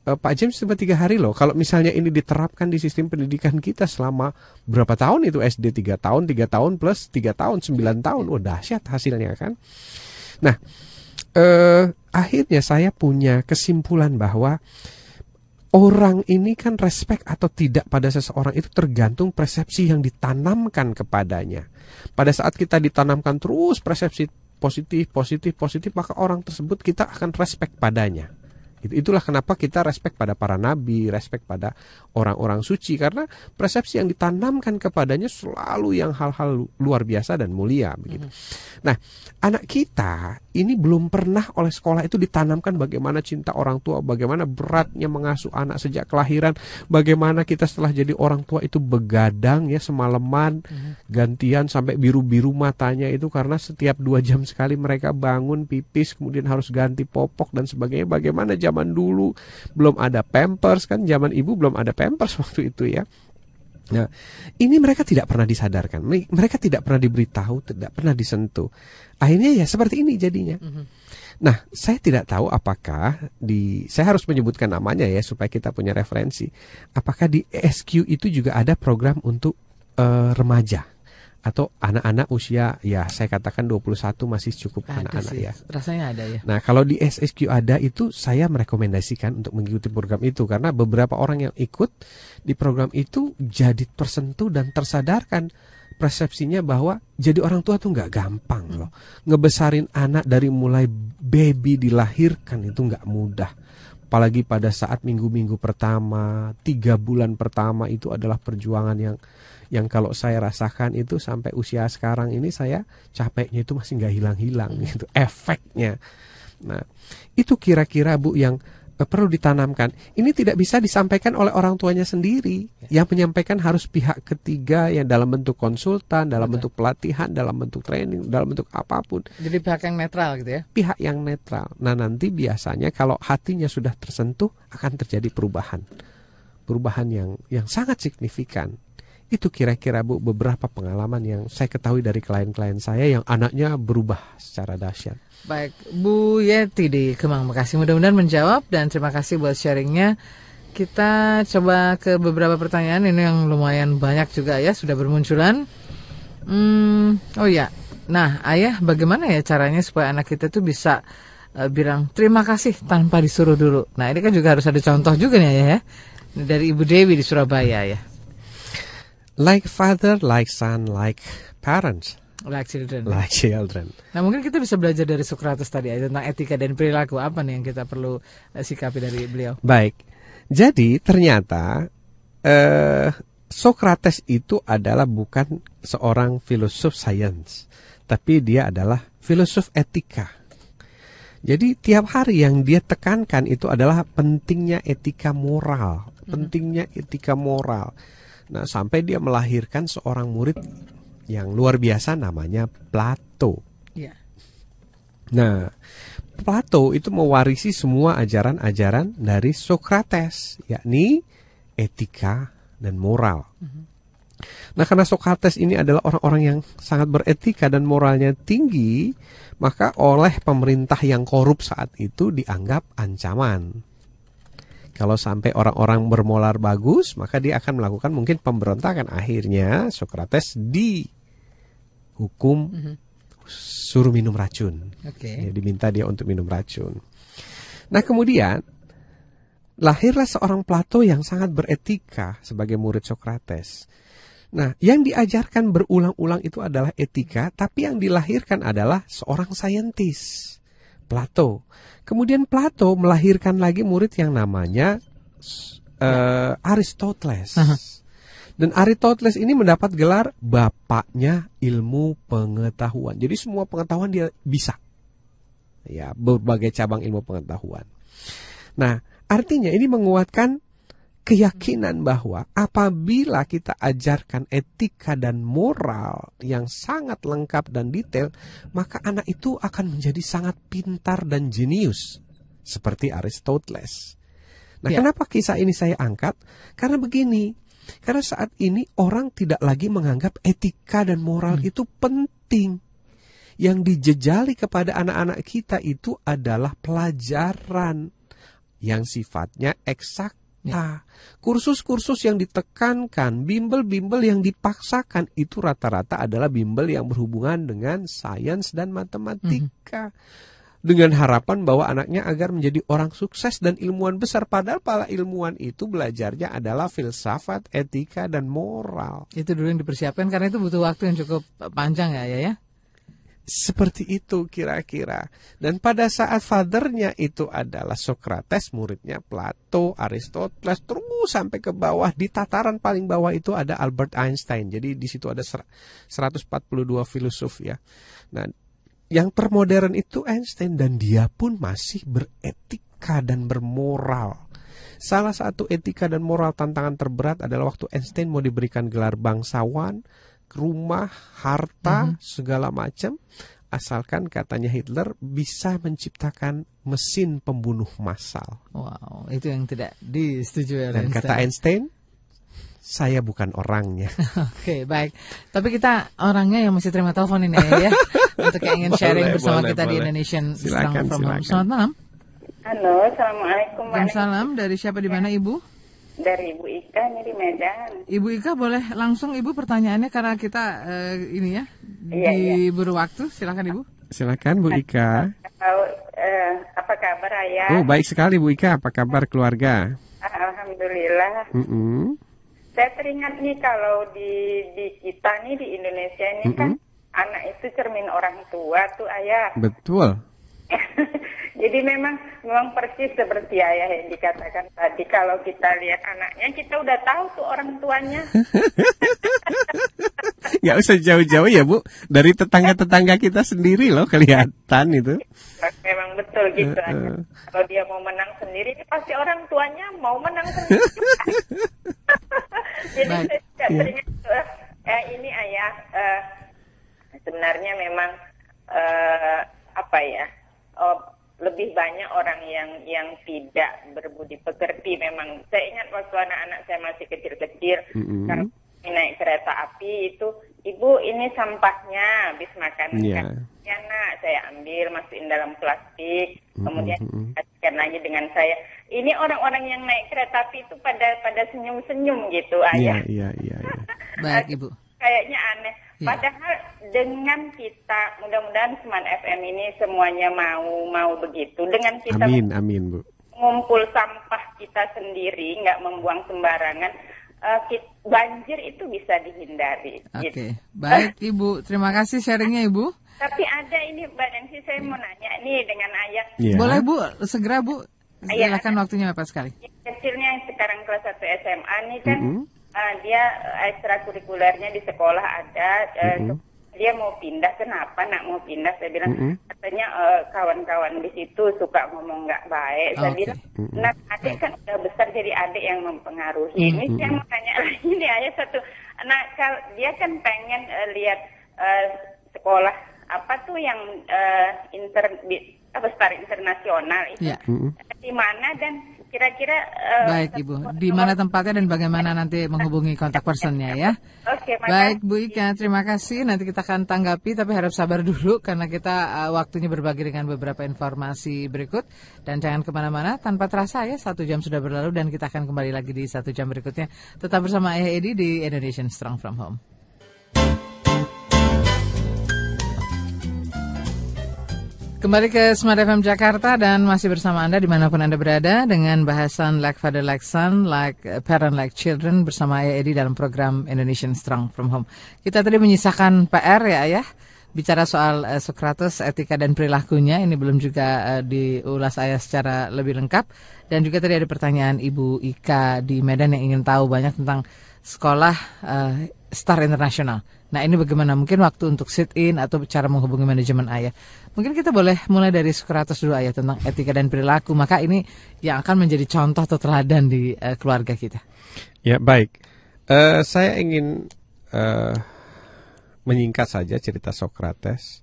Pak James cuma 3 hari loh. Kalau misalnya ini diterapkan di sistem pendidikan kita selama berapa tahun itu, SD 3 tahun, 3 tahun plus 3 tahun, 9 tahun, oh dahsyat hasilnya kan. Nah akhirnya saya punya kesimpulan bahwa orang ini kan respek atau tidak pada seseorang itu tergantung persepsi yang ditanamkan kepadanya. Pada saat kita ditanamkan terus persepsi positif, maka orang tersebut kita akan respek padanya. Itulah kenapa kita respek pada para nabi, respek pada orang-orang suci, karena persepsi yang ditanamkan kepadanya selalu yang hal-hal luar biasa dan mulia begitu. Nah, anak kita ini belum pernah oleh sekolah itu ditanamkan bagaimana cinta orang tua, bagaimana beratnya mengasuh anak sejak kelahiran, bagaimana kita setelah jadi orang tua itu begadang ya semalaman, gantian sampai biru-biru matanya itu karena setiap 2 jam sekali mereka bangun pipis, kemudian harus ganti popok dan sebagainya. Bagaimana zaman dulu belum ada Pampers kan, zaman ibu belum ada Pampers waktu itu ya. Nah, ini mereka tidak pernah disadarkan, mereka tidak pernah diberitahu, tidak pernah disentuh. Akhirnya ya seperti ini jadinya. Nah, saya tidak tahu apakah saya harus menyebutkan namanya ya supaya kita punya referensi. Apakah di ESQ itu juga ada program untuk remaja atau anak-anak usia ya saya katakan 21 masih cukup anak-anak ya. Rasanya ada ya. Nah, kalau di SSQ ada itu saya merekomendasikan untuk mengikuti program itu karena beberapa orang yang ikut di program itu jadi tersentuh dan tersadarkan persepsinya bahwa jadi orang tua tuh nggak gampang loh. Ngebesarin anak dari mulai baby dilahirkan itu nggak mudah. Apalagi pada saat minggu-minggu pertama, 3 bulan pertama itu adalah perjuangan yang kalau saya rasakan itu sampai usia sekarang ini saya capeknya itu masih nggak hilang-hilang gitu efeknya. Nah itu kira-kira Bu yang perlu ditanamkan. Ini tidak bisa disampaikan oleh orang tuanya sendiri. Yang menyampaikan harus pihak ketiga yang dalam bentuk konsultan, dalam bentuk pelatihan, dalam bentuk training, dalam bentuk apapun. Jadi pihak yang netral gitu ya? Pihak yang netral. Nah nanti biasanya kalau hatinya sudah tersentuh akan terjadi perubahan. Perubahan yang sangat signifikan. Itu kira-kira Bu beberapa pengalaman yang saya ketahui dari klien-klien saya yang anaknya berubah secara dahsyat. Baik, Bu Yeti di Kemang, Bekasi. Mudah-mudahan menjawab dan terima kasih buat sharingnya. Kita coba ke beberapa pertanyaan ini yang lumayan banyak juga ya, sudah bermunculan. Oh ya, nah Ayah bagaimana ya caranya supaya anak kita tuh bisa bilang terima kasih tanpa disuruh dulu. Nah ini kan juga harus ada contoh juga nih Ayah ya, dari Ibu Dewi di Surabaya ya. Like father, like son, like parents, like children. Like children. Nah mungkin kita bisa belajar dari Sokrates tadi tentang etika dan perilaku. Apa nih yang kita perlu sikapi dari beliau? Baik, jadi ternyata Sokrates itu adalah bukan seorang filosof sains, tapi dia adalah filosof etika. Jadi tiap hari yang dia tekankan itu adalah pentingnya etika moral. Pentingnya etika moral. Nah, sampai dia melahirkan seorang murid yang luar biasa namanya Plato. Yeah. Nah, Plato itu mewarisi semua ajaran-ajaran dari Sokrates, yakni etika dan moral. Nah, karena Sokrates ini adalah orang-orang yang sangat beretika dan moralnya tinggi, maka oleh pemerintah yang korup saat itu dianggap ancaman. Kalau sampai orang-orang bermoral bagus, maka dia akan melakukan mungkin pemberontakan. Akhirnya Sokrates dihukum, suruh minum racun. Dia diminta dia untuk minum racun. Nah, kemudian lahirlah seorang Plato yang sangat beretika sebagai murid Sokrates. Nah, yang diajarkan berulang-ulang itu adalah etika, tapi yang dilahirkan adalah seorang saintis, Plato. Kemudian Plato melahirkan lagi murid yang namanya Aristoteles. Dan Aristoteles ini mendapat gelar bapaknya ilmu pengetahuan. Jadi semua pengetahuan dia bisa. Ya, berbagai cabang ilmu pengetahuan. Nah, artinya ini menguatkan keyakinan bahwa apabila kita ajarkan etika dan moral yang sangat lengkap dan detail, maka anak itu akan menjadi sangat pintar dan jenius seperti Aristoteles. Nah, kenapa kisah ini saya angkat? Karena begini, karena saat ini orang tidak lagi menganggap etika dan moral itu penting. Yang dijejali kepada anak-anak kita itu adalah pelajaran yang sifatnya eksak. Nah, kursus-kursus yang ditekankan, bimbel-bimbel yang dipaksakan itu rata-rata adalah bimbel yang berhubungan dengan sains dan matematika. Dengan harapan bahwa anaknya agar menjadi orang sukses dan ilmuwan besar. Padahal para ilmuwan itu belajarnya adalah filsafat, etika, dan moral. Itu dulu yang dipersiapkan karena itu butuh waktu yang cukup panjang ya. Seperti itu kira-kira. Dan pada saat fathernya itu adalah Sokrates, muridnya Plato, Aristoteles, terus sampai ke bawah. Di tataran paling bawah itu ada Albert Einstein. Jadi di situ ada 142 filosof ya. Nah, yang termodern itu Einstein, dan dia pun masih beretika dan bermoral. Salah satu etika dan moral tantangan terberat adalah waktu Einstein mau diberikan gelar bangsawan, rumah, harta, segala macam, asalkan katanya Hitler bisa menciptakan mesin pembunuh massal. Wow, itu yang tidak disetujui. Dan kata Einstein, saya bukan orangnya. Oke, baik. Tapi kita orangnya yang masih terima telepon ini ya, untuk yang ingin sharing bersama kita. Di Indonesian Strong From Home. Selamat malam. Halo, assalamualaikum. Waalaikumsalam. Dari siapa di mana, Ibu? Dari Ibu Ika, ini di Medan. Ibu Ika, boleh langsung Ibu pertanyaannya karena kita diburu waktu. Silakan Ibu. Silakan Bu Ika. Apa kabar ayah? Oh, baik sekali Bu Ika. Apa kabar keluarga? Alhamdulillah. Saya teringat nih kalau di kita nih di Indonesia ini kan anak itu cermin orang tua tuh ayah. Betul. Jadi memang persis seperti ayah yang dikatakan tadi. Kalau kita lihat anaknya, kita udah tahu tuh orang tuanya. Gak usah jauh-jauh ya Bu, dari tetangga-tetangga kita sendiri loh kelihatan itu. Memang betul gitu. Kalau dia mau menang sendiri, pasti orang tuanya mau menang sendiri. Jadi saya tidak teringat ini ayah. Sebenarnya memang apa ya? Lebih banyak orang yang tidak berbudi pekerti memang. Saya ingat waktu anak-anak saya masih kecil-kecil, karena naik kereta api itu, Ibu ini sampahnya habis makan. Ya nak, saya ambil masukin dalam plastik, kemudian kasihkan lagi dengan saya. Ini orang-orang yang naik kereta api itu pada senyum-senyum gitu ayah. Iya. Baik Ibu. Kayaknya aneh. Padahal dengan kita, mudah-mudahan Smart FM ini semuanya mau begitu. Dengan kita amin, Bu. Ngumpul sampah kita sendiri, nggak membuang sembarangan, banjir itu bisa dihindari. Oke. Baik Ibu, terima kasih sharingnya Ibu. Tapi ada ini Mbak Nancy, saya mau nanya nih dengan ayah. Boleh Bu, segera Bu, silakan waktunya Bapak sekali. Kecilnya sekarang kelas 1 SMA nih kan. Dia ekstrakurikulernya di sekolah ada. Dia mau pindah, kenapa nak mau pindah? Saya bilang katanya kawan-kawan di situ suka ngomong nggak baik. Saya bilang, nah adik kan udah besar, jadi adik yang mempengaruhi. Ini saya mau tanya lagi nih ayah satu. Nah dia kan pengen lihat sekolah apa tuh yang Star International itu di mana, dan Kira-kira baik Ibu, di mana tempatnya dan bagaimana nanti menghubungi kontak personnya ya. Oke, baik Bu Ika, terima kasih. Nanti kita akan tanggapi, tapi harap sabar dulu karena kita waktunya berbagi dengan beberapa informasi berikut. Dan jangan kemana-mana, tanpa terasa ya 1 jam sudah berlalu dan kita akan kembali lagi di 1 jam berikutnya. Tetap bersama Ayah Edi di Indonesian Strong From Home. Kembali ke Smart FM Jakarta dan masih bersama Anda dimanapun Anda berada dengan bahasan Like Father Like Son, Like Parent Like Children bersama Ayah Edi dalam program Indonesian Strong From Home. Kita tadi menyisakan PR ya Ayah, bicara soal Sokrates, etika dan perilakunya. Ini belum juga diulas Ayah secara lebih lengkap. Dan juga tadi ada pertanyaan Ibu Ika di Medan yang ingin tahu banyak tentang sekolah Star International. Nah ini bagaimana mungkin waktu untuk sit-in atau cara menghubungi manajemen Ayah. Mungkin kita boleh mulai dari Sokrates dulu Ayah tentang etika dan perilaku. Maka ini yang akan menjadi contoh atau teladan di keluarga kita. Ya baik, saya ingin menyingkat saja cerita Sokrates.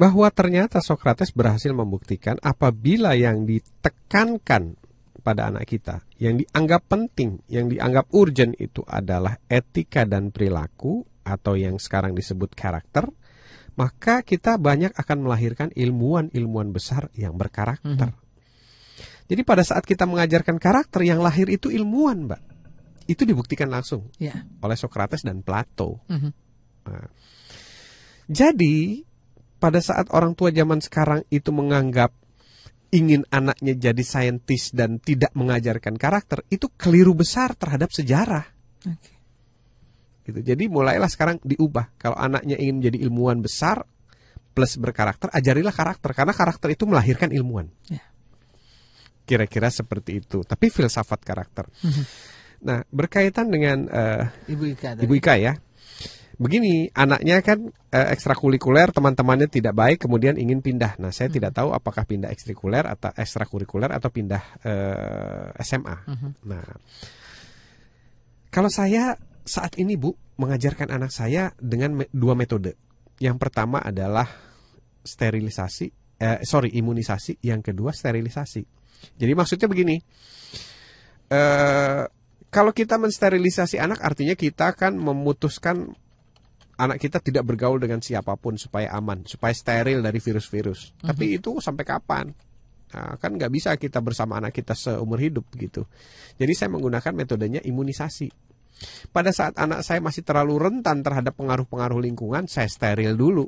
Bahwa ternyata Sokrates berhasil membuktikan apabila yang ditekankan pada anak kita, yang dianggap penting, yang dianggap urgent itu adalah etika dan perilaku atau yang sekarang disebut karakter, maka kita banyak akan melahirkan ilmuwan-ilmuwan besar yang berkarakter. Jadi pada saat kita mengajarkan karakter, yang lahir itu ilmuwan, Mbak. Itu dibuktikan langsung oleh Sokrates dan Plato. Nah, jadi pada saat orang tua zaman sekarang itu menganggap ingin anaknya jadi saintis dan tidak mengajarkan karakter, itu keliru besar terhadap sejarah. Gitu. Jadi mulailah sekarang diubah. Kalau anaknya ingin menjadi ilmuwan besar plus berkarakter, ajarilah karakter, karena karakter itu melahirkan ilmuwan. Kira-kira seperti itu. Tapi filsafat karakter. Nah berkaitan dengan Ibu Ika ya. Begini, anaknya kan ekstrakurikuler, teman-temannya tidak baik, kemudian ingin pindah. Nah, saya tidak tahu apakah pindah ekstrakurikuler atau pindah SMA. Nah, kalau saya saat ini Bu mengajarkan anak saya dengan dua metode. Yang pertama adalah imunisasi. Yang kedua sterilisasi. Jadi maksudnya begini. Kalau kita mensterilisasi anak, artinya kita akan memutuskan anak kita tidak bergaul dengan siapapun supaya aman, supaya steril dari virus-virus. Tapi itu sampai kapan? Nah, kan nggak bisa kita bersama anak kita seumur hidup gitu. Jadi saya menggunakan metodenya imunisasi. Pada saat anak saya masih terlalu rentan terhadap pengaruh-pengaruh lingkungan, saya steril dulu.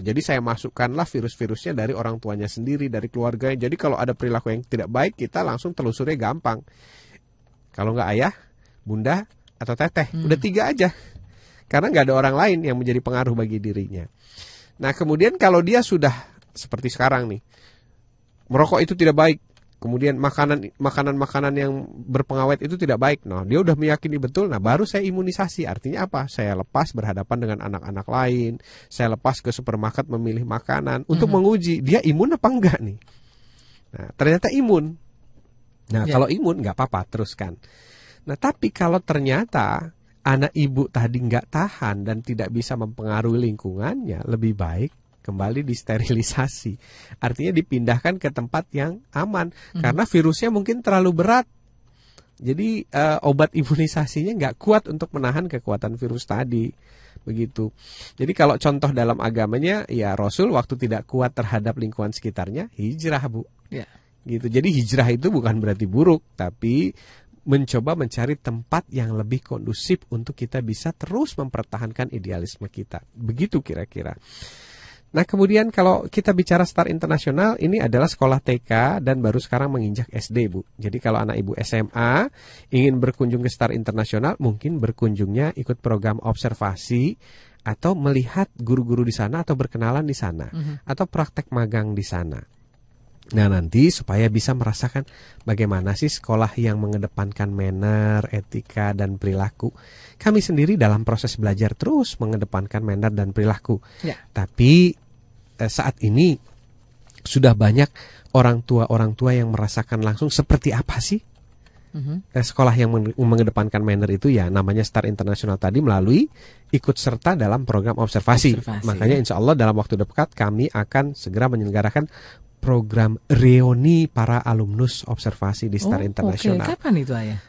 Jadi saya masukkanlah virus-virusnya dari orang tuanya sendiri, dari keluarganya. Jadi kalau ada perilaku yang tidak baik, kita langsung telusurnya gampang. Kalau nggak ayah, bunda, atau teteh, udah 3 aja. Karena nggak ada orang lain yang menjadi pengaruh bagi dirinya. Nah kemudian kalau dia sudah seperti sekarang nih, merokok itu tidak baik, kemudian makanan yang berpengawet itu tidak baik. Nah dia udah meyakini betul. Nah baru saya imunisasi. Artinya apa? Saya lepas berhadapan dengan anak-anak lain. Saya lepas ke supermarket memilih makanan untuk menguji dia imun apa enggak nih. Nah ternyata imun. Nah kalau imun nggak apa-apa teruskan. Nah tapi kalau ternyata anak ibu tadi nggak tahan dan tidak bisa mempengaruhi lingkungannya, lebih baik kembali disterilisasi. Artinya dipindahkan ke tempat yang aman. Karena virusnya mungkin terlalu berat. Jadi obat imunisasinya nggak kuat untuk menahan kekuatan virus tadi. Begitu. Jadi kalau contoh dalam agamanya, ya Rasul waktu tidak kuat terhadap lingkungan sekitarnya, hijrah Bu. Gitu. Jadi hijrah itu bukan berarti buruk, tapi mencoba mencari tempat yang lebih kondusif untuk kita bisa terus mempertahankan idealisme kita. Begitu kira-kira. Nah kemudian kalau kita bicara Star International, ini adalah sekolah TK dan baru sekarang menginjak SD Bu. Jadi kalau anak ibu SMA ingin berkunjung ke Star International, mungkin berkunjungnya ikut program observasi atau melihat guru-guru di sana atau berkenalan di sana, atau praktek magang di sana. Nah nanti supaya bisa merasakan bagaimana sih sekolah yang mengedepankan manner, etika, dan perilaku. Kami sendiri dalam proses belajar terus mengedepankan manner dan perilaku. Tapi saat ini sudah banyak orang tua yang merasakan langsung seperti apa sih sekolah yang mengedepankan manner itu. Ya namanya Star International tadi melalui ikut serta dalam program observasi. Makanya insya Allah dalam waktu dekat kami akan segera menyelenggarakan program reuni para alumnus observasi di Star International. Okay. Kapan itu, Ayah?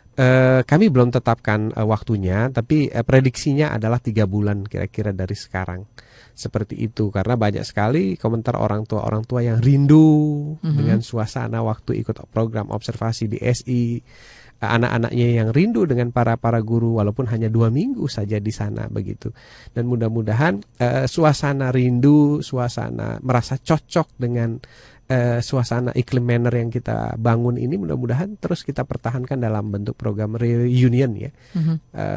Kami belum tetapkan waktunya, tapi prediksinya adalah 3 bulan kira-kira dari sekarang. Seperti itu, karena banyak sekali komentar orang tua yang rindu dengan suasana waktu ikut program observasi di SI. Anak-anaknya yang rindu dengan para guru walaupun hanya 2 minggu saja di sana begitu. Dan mudah-mudahan suasana rindu, suasana merasa cocok dengan suasana iklim manner yang kita bangun ini, mudah-mudahan terus kita pertahankan dalam bentuk program reunion ya,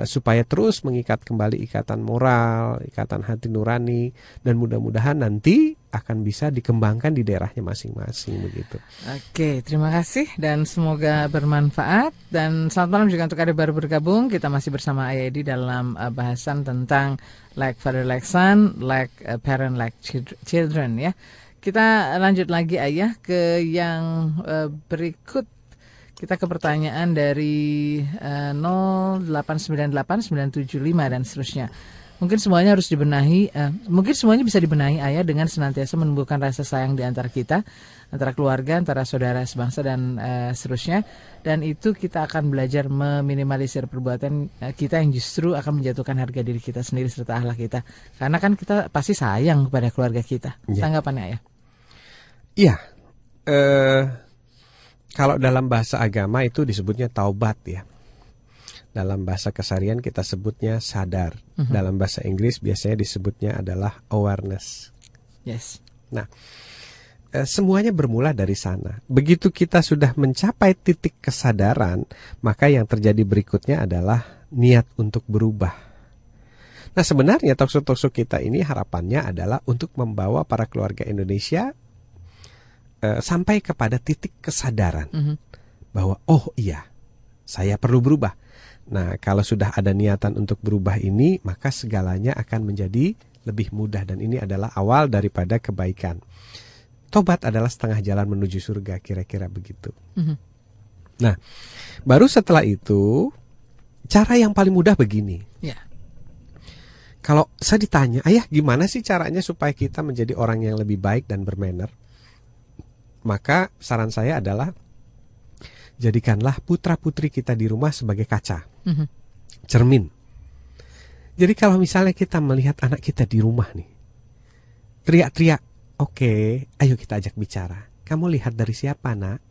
supaya terus mengikat kembali ikatan moral, ikatan hati nurani, dan mudah-mudahan nanti akan bisa dikembangkan di daerahnya masing-masing begitu. Oke, terima kasih dan semoga bermanfaat, dan selamat malam juga untuk ada baru bergabung. Kita masih bersama Ayah Edi dalam bahasan tentang like father like son, like parent like children ya. Kita lanjut lagi, Ayah, ke yang berikut. Kita ke pertanyaan dari 0898975 dan seterusnya. Mungkin semuanya harus dibenahi. Mungkin semuanya bisa dibenahi, Ayah, dengan senantiasa menumbuhkan rasa sayang di antara kita, antara keluarga, antara saudara sebangsa dan seterusnya. Dan itu kita akan belajar meminimalisir perbuatan kita yang justru akan menjatuhkan harga diri kita sendiri serta akhlak kita. Karena kan kita pasti sayang kepada keluarga kita. Tanggapannya, Ayah? Iya, kalau dalam bahasa agama itu disebutnya taubat ya. Dalam bahasa keseharian kita sebutnya sadar. Dalam bahasa Inggris biasanya disebutnya adalah awareness. Yes. Nah, semuanya bermula dari sana. Begitu kita sudah mencapai titik kesadaran, maka yang terjadi berikutnya adalah niat untuk berubah. Nah, sebenarnya talkshow kita ini harapannya adalah untuk membawa para keluarga Indonesia sampai kepada titik kesadaran bahwa oh iya, saya perlu berubah. Nah, kalau sudah ada niatan untuk berubah ini, maka segalanya akan menjadi lebih mudah, dan ini adalah awal daripada kebaikan. Tobat adalah setengah jalan menuju surga, kira-kira begitu. Nah, baru setelah itu cara yang paling mudah begini. Yeah. Kalau saya ditanya, Ayah, gimana sih caranya supaya kita menjadi orang yang lebih baik dan bermanner? Maka saran saya adalah jadikanlah putra-putri kita di rumah sebagai kaca, cermin. Jadi kalau misalnya kita melihat anak kita di rumah nih, teriak-teriak, oke, ayo kita ajak bicara. Kamu lihat dari siapa, nak?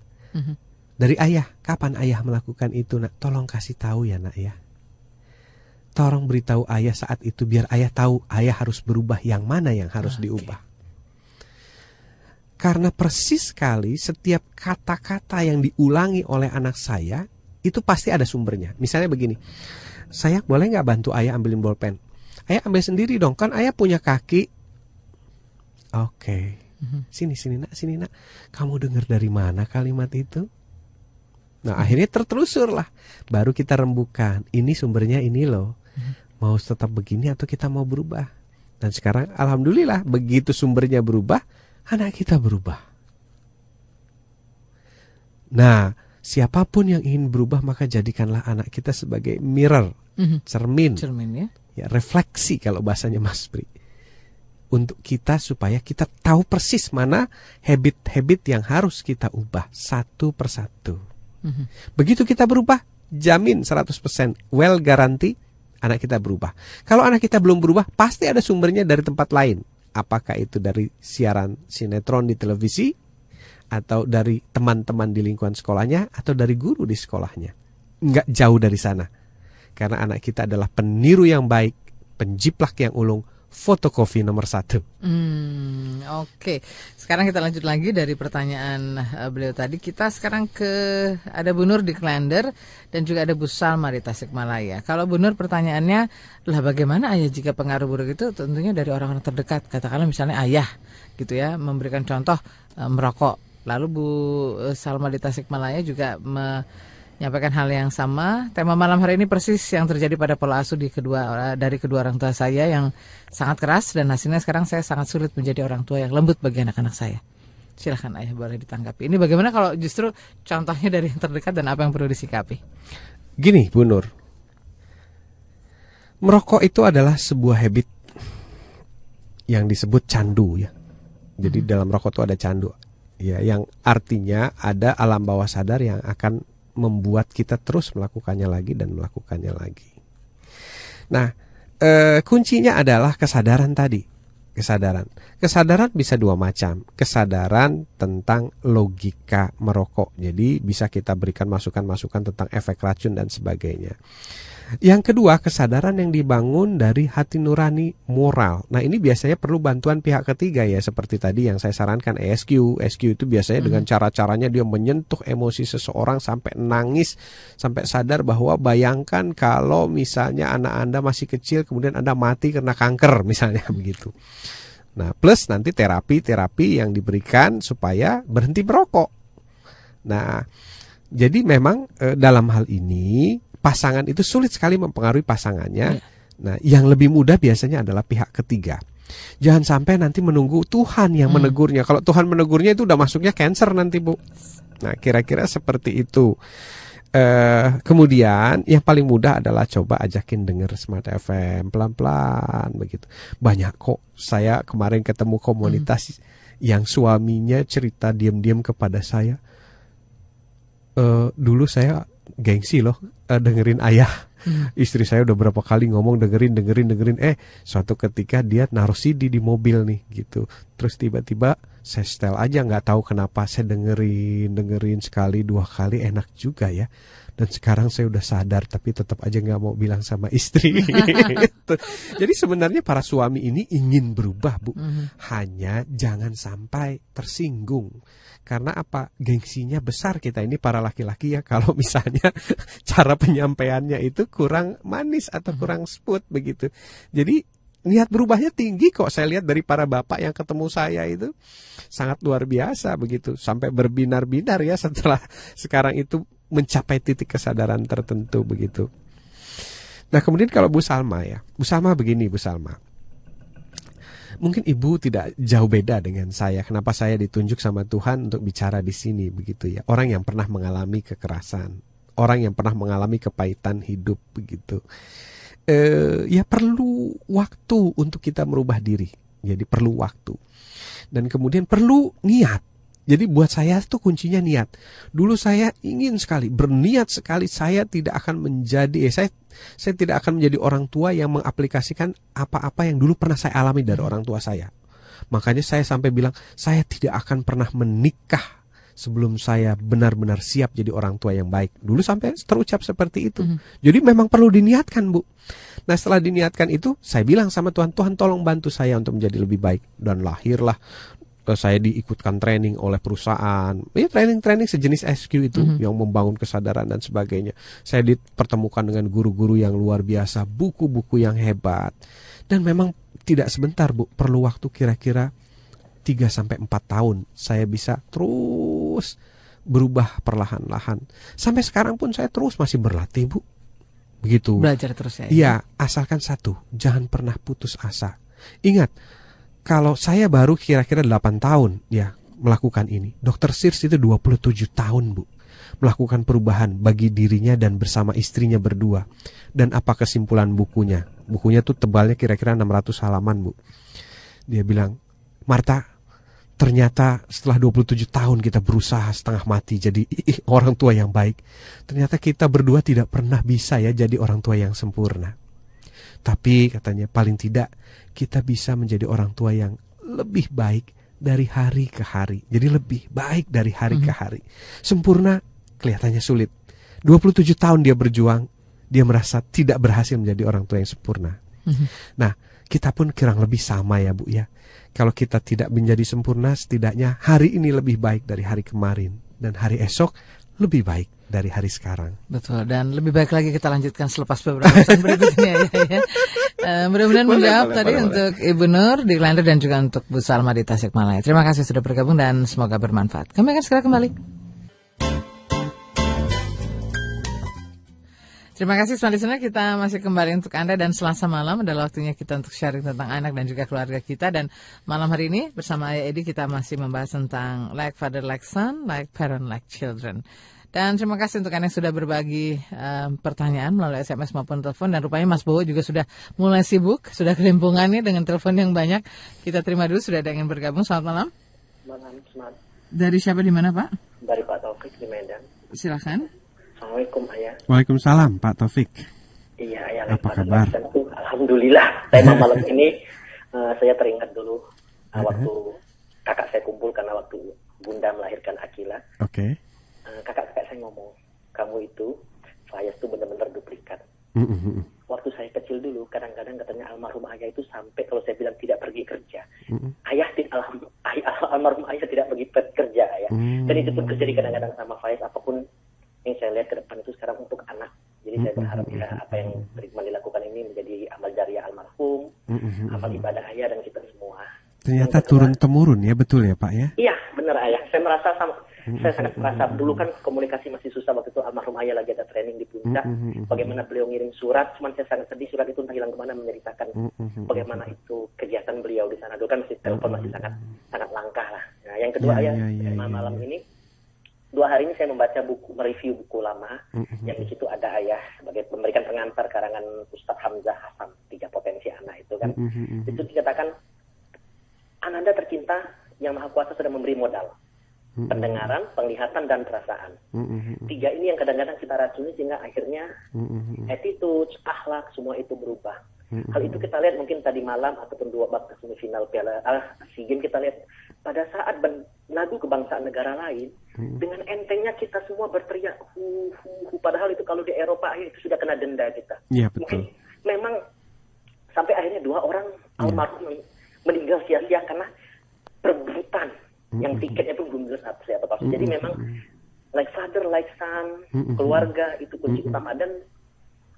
Dari ayah. Kapan ayah melakukan itu, nak? Tolong kasih tahu ya, nak ya. Tolong beritahu ayah saat itu biar ayah tahu ayah harus berubah, yang mana yang harus diubah. Karena persis sekali setiap kata-kata yang diulangi oleh anak saya itu pasti ada sumbernya. Misalnya begini, saya boleh nggak bantu ayah ambilin bolpen? Ayah ambil sendiri dong, kan ayah punya kaki. Oke, sini nak, kamu dengar dari mana kalimat itu? Nah, akhirnya tertelusur lah. Baru kita rembukan, ini sumbernya ini loh. Mau tetap begini atau kita mau berubah? Dan sekarang alhamdulillah begitu sumbernya berubah, anak kita berubah. Nah, siapapun yang ingin berubah, maka jadikanlah anak kita sebagai mirror, cermin ya? Ya, refleksi kalau bahasanya Mas Pri, untuk kita supaya kita tahu persis mana habit-habit yang harus kita ubah satu persatu. Begitu kita berubah, jamin 100%, well guarantee anak kita berubah. Kalau anak kita belum berubah, pasti ada sumbernya dari tempat lain. Apakah itu dari siaran sinetron di televisi, atau dari teman-teman di lingkungan sekolahnya, atau dari guru di sekolahnya. Nggak jauh dari sana. Karena anak kita adalah peniru yang baik, penjiplak yang ulung, fotokopi nomor 1. Oke. Sekarang kita lanjut lagi dari pertanyaan beliau tadi. Kita sekarang ke ada Bu Nur di Klender dan juga ada Bu Salma di Tasikmalaya. Kalau Bu Nur pertanyaannya, lah bagaimana ayah jika pengaruh buruk itu tentunya dari orang-orang terdekat, katakanlah misalnya ayah gitu ya, memberikan contoh merokok. Lalu Bu Salma di Tasikmalaya juga menyampaikan hal yang sama. Tema malam hari ini persis yang terjadi pada pola asuh dari kedua orang tua saya yang sangat keras, dan hasilnya sekarang saya sangat sulit menjadi orang tua yang lembut bagi anak-anak saya. Silakan ayah, boleh ditanggapi. Ini bagaimana kalau justru contohnya dari yang terdekat dan apa yang perlu disikapi? Gini Bu Nur, merokok itu adalah sebuah habit yang disebut candu ya. Jadi dalam rokok itu ada candu. ya, yang artinya ada alam bawah sadar yang akan membuat kita terus melakukannya lagi dan melakukannya lagi. Nah, kuncinya adalah kesadaran tadi. Kesadaran bisa dua macam. Kesadaran tentang logika merokok. Jadi bisa kita berikan masukan-masukan tentang efek racun dan sebagainya. Yang kedua, kesadaran yang dibangun dari hati nurani moral. Nah, ini biasanya perlu bantuan pihak ketiga ya. Seperti tadi yang saya sarankan ESQ. ESQ itu biasanya dengan cara-caranya dia menyentuh emosi seseorang sampai nangis, sampai sadar bahwa bayangkan kalau misalnya anak Anda masih kecil kemudian Anda mati karena kanker misalnya begitu. Nah, plus nanti terapi-terapi yang diberikan supaya berhenti merokok. Nah, jadi memang dalam hal ini pasangan itu sulit sekali mempengaruhi pasangannya. Nah, yang lebih mudah biasanya adalah pihak ketiga. Jangan sampai nanti menunggu Tuhan yang menegurnya. Kalau Tuhan menegurnya itu udah masuknya kanker nanti, Bu. Nah, kira-kira seperti itu. Kemudian yang paling mudah adalah coba ajakin denger Smart FM pelan-pelan begitu. Banyak kok, saya kemarin ketemu komunitas yang suaminya cerita diam-diam kepada saya, dulu saya gengsi loh dengerin ayah. Istri saya udah berapa kali ngomong dengerin. Suatu ketika dia naruh CD di mobil nih gitu. Terus tiba-tiba saya setel aja, nggak tahu kenapa saya dengerin sekali dua kali, enak juga ya. Dan sekarang saya udah sadar, tapi tetap aja nggak mau bilang sama istri. Gitu. Jadi sebenarnya para suami ini ingin berubah, Bu. Hanya jangan sampai tersinggung. Karena apa? Gengsinya besar kita ini para laki-laki ya. Kalau misalnya cara penyampaiannya itu kurang manis atau kurang smooth begitu. Jadi niat berubahnya tinggi kok, saya lihat dari para bapak yang ketemu saya itu sangat luar biasa begitu. Sampai berbinar-binar ya setelah sekarang itu mencapai titik kesadaran tertentu begitu. Nah, kemudian kalau Bu Salma ya. Bu Salma begini. Mungkin Ibu tidak jauh beda dengan saya. Kenapa saya ditunjuk sama Tuhan untuk bicara di sini begitu ya. Orang yang pernah mengalami kekerasan, orang yang pernah mengalami kepahitan hidup begitu. Ya perlu waktu untuk kita merubah diri. Jadi perlu waktu. Dan kemudian perlu niat. Jadi buat saya itu kuncinya niat. Dulu saya ingin sekali, berniat sekali, saya tidak akan menjadi saya tidak akan menjadi orang tua yang mengaplikasikan apa-apa yang dulu pernah saya alami dari orang tua saya. Makanya saya sampai bilang, saya tidak akan pernah menikah sebelum saya benar-benar siap jadi orang tua yang baik. Dulu sampai terucap seperti itu. Jadi memang perlu diniatkan, Bu. Nah, setelah diniatkan itu, saya bilang sama Tuhan, Tuhan tolong bantu saya untuk menjadi lebih baik. Dan lahirlah saya diikutkan training oleh perusahaan. Ya, training-training sejenis SQ itu yang membangun kesadaran dan sebagainya. Saya dipertemukan dengan guru-guru yang luar biasa, buku-buku yang hebat. Dan memang tidak sebentar, Bu. Perlu waktu kira-kira 3-4 tahun saya bisa terus berubah perlahan-lahan. Sampai sekarang pun saya terus masih berlatih, Bu. Begitu. Belajar terus ya. Iya, asalkan satu, jangan pernah putus asa. Ingat, kalau saya baru kira-kira 8 tahun ya melakukan ini. Dr. Sears itu 27 tahun, Bu, melakukan perubahan bagi dirinya dan bersama istrinya berdua. Dan apa kesimpulan bukunya? Bukunya tuh tebalnya kira-kira 600 halaman, Bu. Dia bilang, "Martha, ternyata setelah 27 tahun kita berusaha setengah mati jadi orang tua yang baik. Ternyata kita berdua tidak pernah bisa ya jadi orang tua yang sempurna. Tapi," katanya, "paling tidak kita bisa menjadi orang tua yang lebih baik dari hari ke hari." Jadi lebih baik dari hari ke hari. Sempurna kelihatannya sulit. 27 tahun dia berjuang, dia merasa tidak berhasil menjadi orang tua yang sempurna. Nah, kita pun kurang lebih sama ya, Bu ya. Kalau kita tidak menjadi sempurna, setidaknya hari ini lebih baik dari hari kemarin. Dan hari esok lebih baik dari hari sekarang. Betul, dan lebih baik lagi kita lanjutkan selepas beberapa pesan berikutnya. Ya. Mudah-mudahan menjawab tadi untuk Ibu Nur di Klender dan juga untuk Bu Salma di Tasikmalaya. Terima kasih sudah bergabung dan semoga bermanfaat. Kami akan segera kembali. Terima kasih Smart Listener, kita masih kembali untuk Anda dan Selasa malam adalah waktunya kita untuk sharing tentang anak dan juga keluarga kita. Dan malam hari ini bersama Ayah Edi kita masih membahas tentang like father, like son, like parent, like children. Dan terima kasih untuk Anda yang sudah berbagi pertanyaan melalui SMS maupun telepon. Dan rupanya Mas Bowo juga sudah mulai sibuk, sudah kelimpungannya dengan telepon yang banyak. Kita terima dulu, sudah ada yang bergabung. Selamat malam. Selamat malam. Dari siapa di mana, Pak? Dari Pak Taufik di Medan. Silakan. Assalamualaikum, Ayah. Waalaikumsalam, Pak Taufik. Iya, Ayah. Apa kabar? Alhamdulillah. Tema malam ini saya teringat dulu waktu kakak saya kumpul karena waktu Bunda melahirkan Akila. Oke. Kakak saya ngomong, kamu itu, Faiz itu benar-benar duplikat. Waktu saya kecil dulu, kadang-kadang katanya almarhum ayah itu sampai kalau saya bilang tidak pergi kerja, almarhum ayah tidak pergi kerja, ayah. Dan itu pun terjadi kadang-kadang sama Faiz. Apapun yang saya lihat ke depan itu sekarang untuk anak. Jadi saya berharap ya apa yang dilakukan ini menjadi amal jariah almarhum, amal ibadah ayah dan kita semua. Ternyata turun-temurun ya, betul ya Pak ya? Iya, benar ayah. Saya merasa sama. Saya sangat merasa dulu kan komunikasi masih susah waktu itu, almarhum ayah lagi ada training di Puncak, bagaimana beliau ngirim surat, cuman saya sangat sedih surat itu entah hilang kemana, menceritakan bagaimana itu kegiatan beliau di sana dulu kan masih telepon masih sangat langkah lah. Nah yang kedua ayah, malam ini 2 hari ini saya membaca buku, mereview buku lama yang di situ ada ayah sebagai memberikan pengantar karangan Ustadz Hamzah Hasan, 3 potensi anak itu kan, itu dikatakan ananda tercinta yang maha kuasa sudah memberi modal. Pendengaran, penglihatan, dan perasaan. 3 ini yang kadang-kadang kita racuni sehingga akhirnya attitude, akhlak, semua itu berubah. Hal itu kita lihat mungkin tadi malam ataupun 2 babak semifinal Piala SEA Games kita lihat pada saat lagu kebangsaan negara lain dengan entengnya kita semua berteriak hu. Padahal itu kalau di Eropa itu sudah kena denda kita. Ya, betul. Mungkin memang sampai akhirnya 2 orang almarhum meninggal sia-sia karena perbutan. Yang tiketnya itu belum jelas apa sih atau apa. Jadi memang like father, like son, keluarga itu kunci utama dan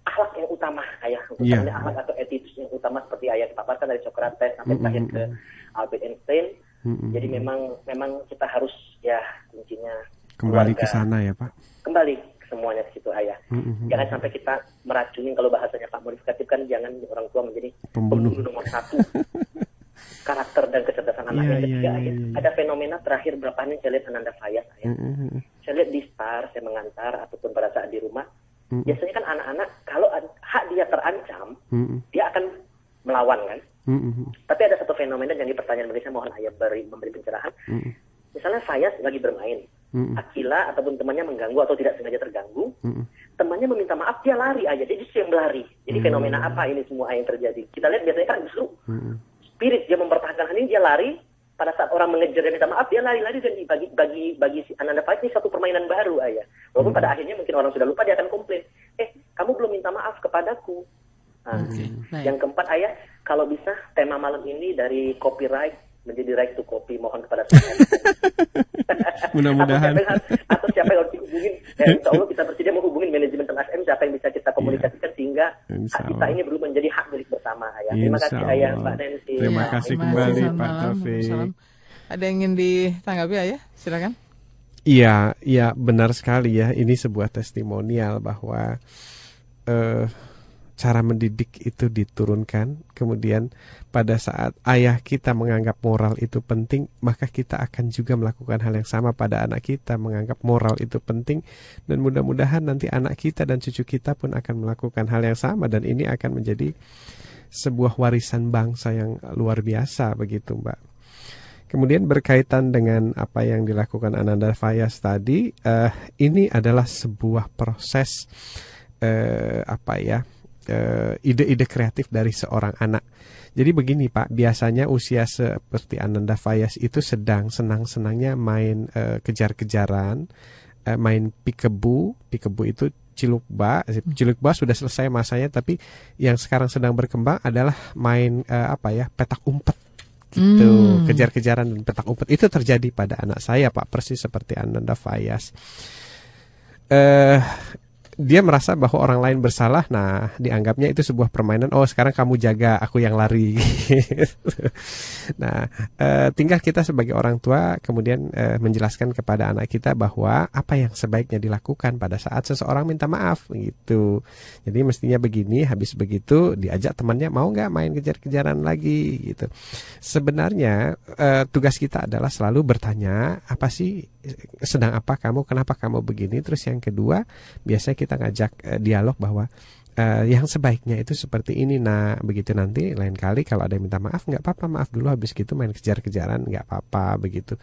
akhlak yang utama ayah. Utamanya akhlak atau attitude yang utama seperti ayah paparkan dari Sokrates sampai terakhir ke Albert Einstein. Jadi memang kita harus ya kuncinya kembali ke sana ya Pak. Kembali. Semuanya di situ ayah. Jangan sampai kita meracuni, kalau bahasanya Pak modifikatif kan, jangan orang tua menjadi pembunuh nomor 1. Karakter dan kecerdasan anaknya. Ketiga, ada fenomena terakhir berapa ini saya lihat Ananda Fayas ayah. Saya lihat di Star, saya mengantar ataupun pada saat di rumah, biasanya kan anak-anak kalau hak dia terancam, dia akan melawan kan. Tapi ada satu fenomena yang dipertanyaan bagi saya, mohon ayah memberi pencerahan. Misalnya Fayas lagi bermain, Akila ataupun temannya mengganggu atau tidak sengaja terganggu, temannya meminta maaf, dia lari ayah, jadi dia yang berlari. Jadi fenomena apa ini semua yang terjadi? Kita lihat biasanya kan justru spirit dia mempertahankan ini, dia lari. Pada saat orang mengejar dan minta maaf, dia lari-lari. Dan bagi si Ananda Faiz ini satu permainan baru ayah. Walaupun pada akhirnya mungkin orang sudah lupa, dia akan komplain, kamu belum minta maaf kepadaku. Nah, yang keempat ayah, kalau bisa tema malam ini dari copyright menjadi right to copy. Mohon kepada saya. Mudah-mudahan atau siapa yang harus dihubungin, insya Allah kita bersedia menghubungin manajemen SM, siapa yang bisa kita komunikasikan sehingga hak kita ini belum menjadi hak milik bersama ayah. Terima kasih ayah, Pak Nancy. Terima kasih kembali Pak Taufik. Ada yang ingin ditanggapi ayah? Silakan. Iya, benar sekali ya. Ini sebuah testimonial bahwa cara mendidik itu diturunkan. Kemudian pada saat ayah kita menganggap moral itu penting, maka kita akan juga melakukan hal yang sama pada anak kita, menganggap moral itu penting. Dan mudah-mudahan nanti anak kita dan cucu kita pun akan melakukan hal yang sama. Dan ini akan menjadi sebuah warisan bangsa yang luar biasa begitu Mbak. Kemudian berkaitan dengan apa yang dilakukan Ananda Fayas tadi, ini adalah sebuah proses ide-ide kreatif dari seorang anak. Jadi begini Pak, biasanya usia seperti Ananda Fayas itu sedang senang-senangnya main kejar-kejaran, main pikebu itu cilukba sudah selesai masanya, tapi yang sekarang sedang berkembang adalah main petak umpet gitu, kejar-kejaran dan petak umpet. Itu terjadi pada anak saya Pak, persis seperti Ananda Fayas. Dia merasa bahwa orang lain bersalah, nah dianggapnya itu sebuah permainan. Oh sekarang kamu jaga, aku yang lari. Nah, tinggal kita sebagai orang tua kemudian menjelaskan kepada anak kita bahwa apa yang sebaiknya dilakukan pada saat seseorang minta maaf gitu. Jadi mestinya begini, habis begitu diajak temannya, mau nggak main kejar-kejaran lagi gitu. Sebenarnya tugas kita adalah selalu bertanya, apa sih sedang apa kamu, kenapa kamu begini. Terus yang kedua, biasanya kita ngajak dialog bahwa yang sebaiknya itu seperti ini, nah begitu. Nanti lain kali kalau ada yang minta maaf, nggak apa-apa, maaf dulu, habis gitu main kejar-kejaran nggak apa-apa, begitu.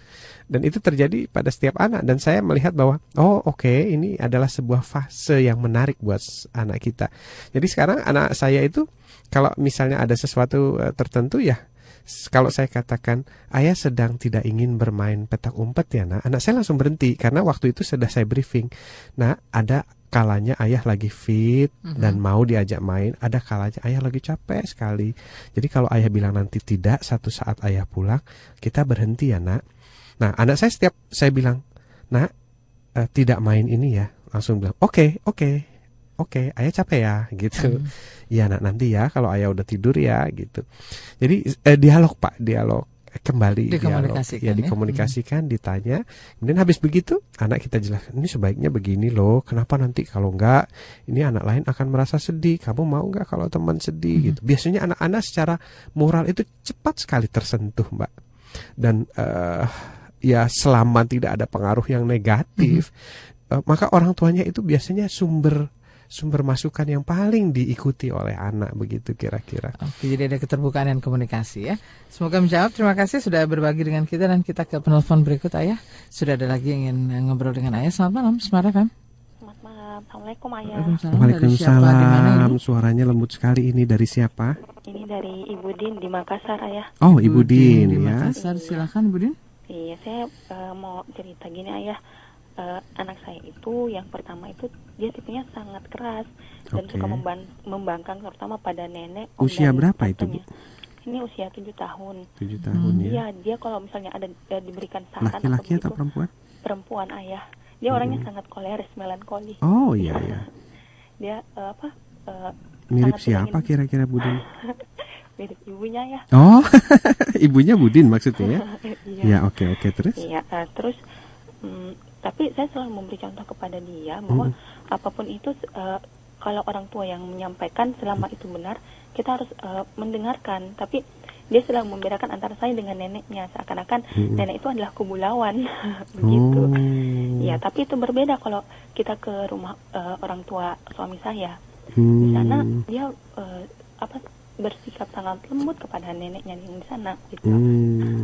Dan itu terjadi pada setiap anak, dan saya melihat bahwa oke, ini adalah sebuah fase yang menarik buat anak kita. Jadi sekarang anak saya itu kalau misalnya ada sesuatu tertentu, ya kalau saya katakan ayah sedang tidak ingin bermain petak umpet ya, nah anak saya langsung berhenti karena waktu itu sudah saya briefing. Nah ada kalanya ayah lagi fit dan mau diajak main, ada kalanya ayah lagi capek sekali. Jadi kalau ayah bilang nanti tidak, satu saat ayah pulang, kita berhenti ya nak. Nah anak saya setiap saya bilang nak tidak main ini ya, langsung bilang oke, ayah capek ya gitu. Ya nak, nanti ya kalau ayah udah tidur ya gitu. Jadi dialog pak, dialog kembali, dikomunikasikan, dialog, ya dikomunikasikan, ditanya. Kemudian habis begitu anak kita jelaskan, ini sebaiknya begini loh, kenapa nanti kalau enggak ini anak lain akan merasa sedih, kamu mau enggak kalau teman sedih gitu. Biasanya anak-anak secara moral itu cepat sekali tersentuh mbak. Dan ya selama tidak ada pengaruh yang negatif, maka orang tuanya itu biasanya sumber masukan yang paling diikuti oleh anak, begitu kira-kira. Oke, jadi ada keterbukaan dan komunikasi ya. Semoga menjawab. Terima kasih sudah berbagi dengan kita, dan kita ke penelpon berikut ayah. Sudah ada lagi yang ingin ngobrol dengan ayah. Selamat malam, Smart FM. Selamat malam, Assalamualaikum ayah. Waalaikumsalam. Suaranya lembut sekali, ini dari siapa? Ini dari Ibu Din di Makassar ayah. Oh, Ibu Din di Makassar, silakan Bu Din. Iya, saya mau cerita gini ayah. Anak saya itu yang pertama itu dia tipenya sangat keras dan suka membangkang terutama pada nenek. Usia berapa itu Bu? Ini usia 7 tahun. 7 tahun ya. Iya, dia kalau misalnya ada diberikan saran, laki-laki atau perempuan? Perempuan ayah. Dia orangnya sangat koleris, melankoli. Oh iya ya. Dia mirip siapa kira-kira Bu Din? Mirip ibunya ya. Oh. Ibunya Bu Din maksudnya ya. Iya, oke, terus? Iya, terus tapi saya selalu memberi contoh kepada dia bahwa apapun itu kalau orang tua yang menyampaikan selama itu benar, kita harus mendengarkan. Tapi dia selalu membedakan antara saya dengan neneknya, seakan-akan nenek itu adalah kubu lawan begitu. Ya, tapi itu berbeda kalau kita ke rumah orang tua suami saya. Di sana dia bersikap sangat lembut kepada neneknya yang di sana gitu.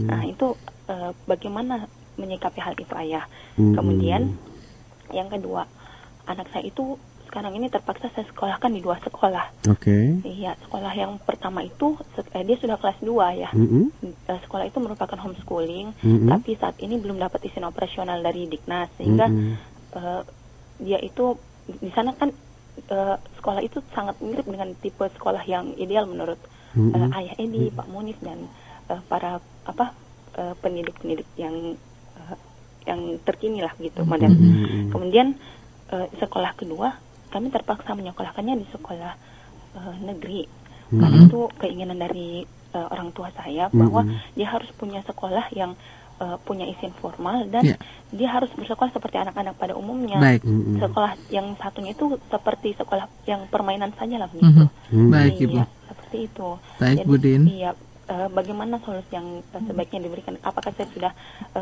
Nah, itu bagaimana menyikapi hal itu ayah. Kemudian yang kedua, anak saya itu sekarang ini terpaksa saya sekolahkan di 2 sekolah. Iya, sekolah yang pertama itu dia sudah kelas 2 ya. Sekolah itu merupakan homeschooling, tapi saat ini belum dapat izin operasional dari Diknas, sehingga dia itu di sana kan sekolah itu sangat mirip dengan tipe sekolah yang ideal menurut Ayah Edi, Pak Munif, dan para pendidik-pendidik yang terkini lah gitu, madam. Kemudian sekolah kedua kami terpaksa menyekolahkannya di sekolah negeri. Karena itu keinginan dari orang tua saya bahwa dia harus punya sekolah yang punya izin formal, dan dia harus bersekolah seperti anak-anak pada umumnya. Sekolah yang satunya itu seperti sekolah yang permainan saja lah gitu. Baik Ibu. Iya, seperti itu. Baik Bu Din. Iya. Bagaimana solusi yang sebaiknya diberikan? Apakah saya sudah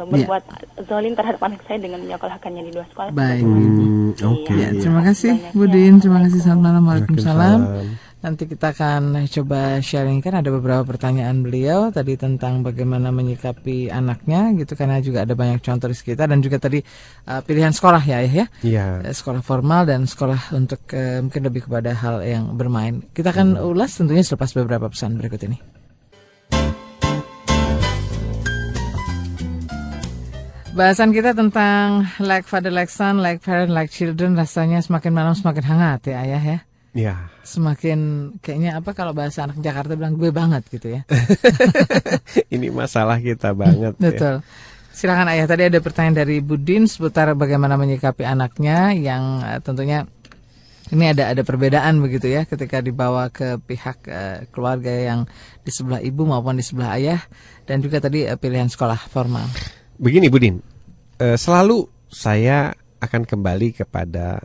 membuat zolim terhadap anak saya dengan menyekolahkannya di 2 sekolah? Baik, Iya. Terima kasih Bu Din, terima kasih. Waalaikumsalam. Nanti kita akan coba sharingkan, ada beberapa pertanyaan beliau tadi tentang bagaimana menyikapi anaknya gitu, karena juga ada banyak contoh di sekitar, dan juga tadi pilihan sekolah ya ayah ya. Sekolah formal dan sekolah untuk mungkin lebih kepada hal yang bermain. Kita akan ulas tentunya selepas beberapa pesan berikut ini. Bahasan kita tentang like father, like son, like parent, like children. Rasanya semakin malam semakin hangat ya ayah ya. Iya. Semakin kayaknya kalau bahasa anak Jakarta bilang gue banget gitu ya. Ini masalah kita banget. Betul. Ya. Silakan ayah, tadi ada pertanyaan dari Bu Din seputar bagaimana menyikapi anaknya yang tentunya ini ada perbedaan begitu ya, ketika dibawa ke pihak keluarga yang di sebelah ibu maupun di sebelah ayah, dan juga tadi pilihan sekolah formal. Begini Bu Din, selalu saya akan kembali kepada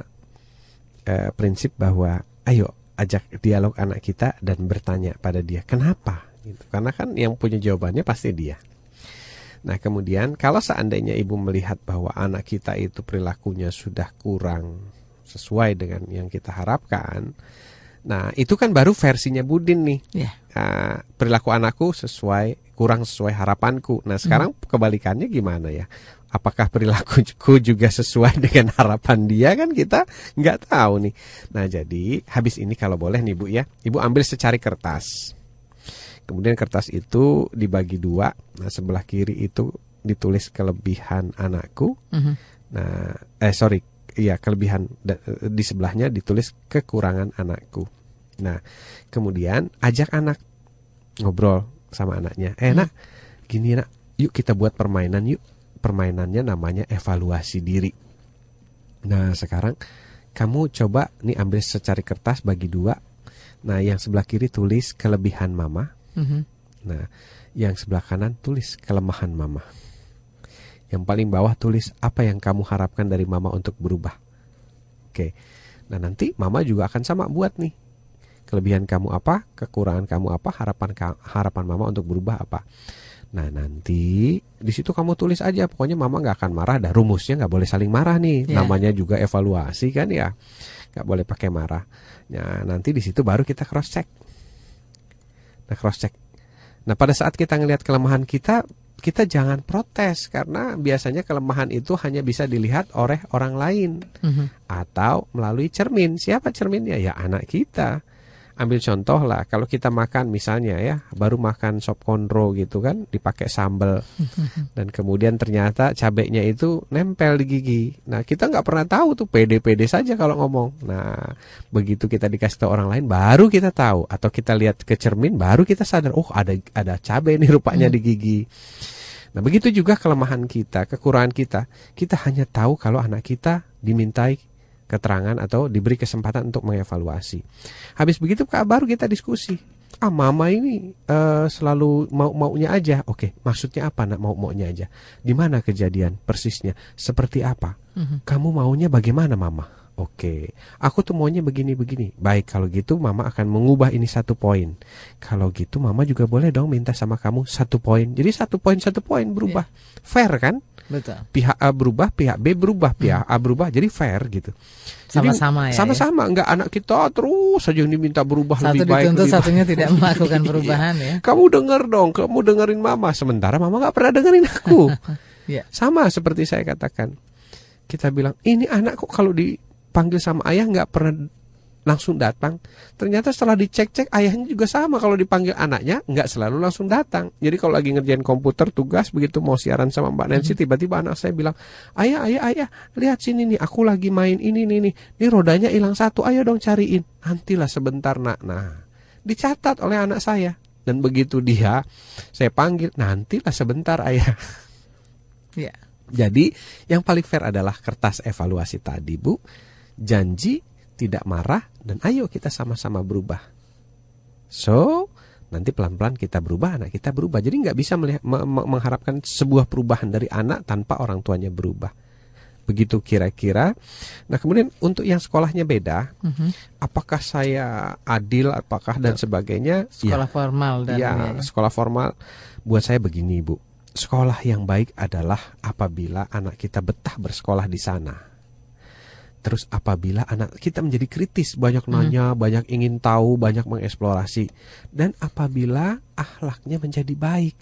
prinsip bahwa ayo ajak dialog anak kita dan bertanya pada dia kenapa gitu. Karena kan yang punya jawabannya pasti dia. Nah, kemudian kalau seandainya ibu melihat bahwa anak kita itu perilakunya sudah kurang sesuai dengan yang kita harapkan, nah itu kan baru versinya Budin nih, perilaku anakku sesuai, kurang sesuai harapanku. Nah sekarang kebalikannya gimana ya? Apakah perilakuku juga sesuai dengan harapan dia, kan kita nggak tahu nih. Nah jadi habis ini kalau boleh nih Bu ya, Ibu ambil secari kertas. Kemudian kertas itu dibagi dua. Nah sebelah kiri itu ditulis kelebihan anakku. Nah kelebihan, di sebelahnya ditulis kekurangan anakku. Nah kemudian ajak anak ngobrol sama anaknya. Nak, gini nak, yuk kita buat permainan yuk. Permainannya namanya evaluasi diri. Nah sekarang kamu coba nih ambil secari kertas bagi dua. Nah yang sebelah kiri tulis kelebihan mama. Nah yang sebelah kanan tulis kelemahan mama. Yang paling bawah tulis apa yang kamu harapkan dari mama untuk berubah. Oke. Nah nanti mama juga akan sama buat nih. Kelebihan kamu apa, kekurangan kamu apa, harapan mama untuk berubah apa. Nah nanti di situ kamu tulis aja, pokoknya mama nggak akan marah. Dah rumusnya nggak boleh saling marah nih, namanya juga evaluasi kan ya, nggak boleh pakai marah. Nah nanti di situ baru kita cross check. Nah cross check. Nah pada saat kita ngelihat kelemahan kita, kita jangan protes karena biasanya kelemahan itu hanya bisa dilihat oleh orang lain atau melalui cermin. Siapa cerminnya? Ya anak kita. Ambil contoh lah, kalau kita makan misalnya ya, baru makan sop konro gitu kan, dipakai sambal, dan kemudian ternyata cabenya itu nempel di gigi. Nah kita nggak pernah tahu tuh, pede-pede saja kalau ngomong. Nah begitu kita dikasih tahu orang lain, baru kita tahu, atau kita lihat ke cermin, baru kita sadar, oh ada cabe nih rupanya di gigi. Nah begitu juga kelemahan kita, kekurangan kita, kita hanya tahu kalau anak kita dimintai keterangan atau diberi kesempatan untuk mengevaluasi. Habis begitu baru kita diskusi. Mama ini selalu mau-maunya aja. Oke, maksudnya apa nak mau-maunya aja? Di mana kejadian persisnya? Seperti apa? Kamu maunya bagaimana mama? Oke, aku tuh maunya begini-begini. Baik, kalau gitu mama akan mengubah ini 1 poin. Kalau gitu mama juga boleh dong minta sama kamu 1 poin. Jadi 1 poin berubah. Fair kan? Betul. Pihak A berubah, pihak B berubah, pihak A berubah, jadi fair gitu. Sama-sama ya. Sama-sama, enggak anak kita terus saja yang diminta berubah lebih baik. Satu dituntut, satunya tidak melakukan perubahan ya. Kamu dengar dong, kamu dengerin mama, sementara mama enggak pernah dengerin aku. Sama seperti saya katakan. Kita bilang, ini anak kok kalau dipanggil sama ayah enggak pernah langsung datang. Ternyata setelah dicek-cek ayahnya juga sama, kalau dipanggil anaknya nggak selalu langsung datang. Jadi kalau lagi ngerjain komputer tugas, begitu mau siaran sama Mbak Nancy, tiba-tiba anak saya bilang, ayah lihat sini nih, aku lagi main ini nih, ini rodanya hilang 1, ayo dong cariin. Nantilah sebentar nak. Nah dicatat oleh anak saya, dan begitu dia saya panggil, nantilah sebentar ayah. Jadi yang paling fair adalah kertas evaluasi tadi Bu, janji tidak marah, dan ayo kita sama-sama berubah. So, nanti pelan-pelan kita berubah, anak kita berubah. Jadi nggak bisa mengharapkan sebuah perubahan dari anak tanpa orang tuanya berubah. Begitu kira-kira. Nah kemudian untuk yang sekolahnya beda, apakah saya adil, apakah dan sebagainya. Sekolah formal. Dan sekolah formal buat saya begini Bu. Sekolah yang baik adalah apabila anak kita betah bersekolah di sana. Terus apabila anak kita menjadi kritis, banyak nanya, banyak ingin tahu, banyak mengeksplorasi. Dan apabila akhlaknya menjadi baik,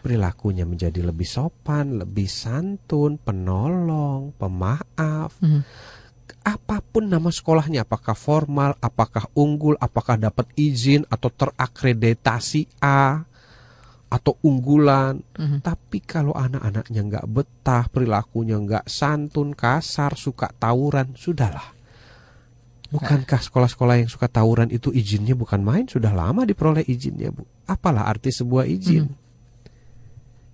perilakunya menjadi lebih sopan, lebih santun, penolong, pemaaf. Apapun nama sekolahnya, apakah formal, apakah unggul, apakah dapat izin atau terakreditasi A atau unggulan, tapi kalau anak-anaknya nggak betah, perilakunya nggak santun, kasar, suka tawuran, sudahlah. Bukankah sekolah-sekolah yang suka tawuran itu izinnya bukan main, sudah lama diperoleh izinnya Bu. Apalah arti sebuah izin?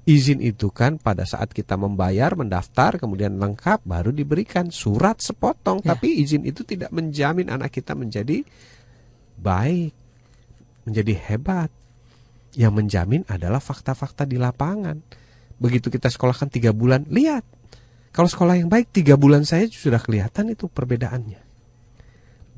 Izin itu kan pada saat kita membayar, mendaftar, kemudian lengkap, baru diberikan surat sepotong. Tapi izin itu tidak menjamin anak kita menjadi baik, menjadi hebat. Yang menjamin adalah fakta-fakta di lapangan. Begitu kita sekolahkan 3 bulan, lihat. Kalau sekolah yang baik 3 bulan saya sudah kelihatan itu perbedaannya.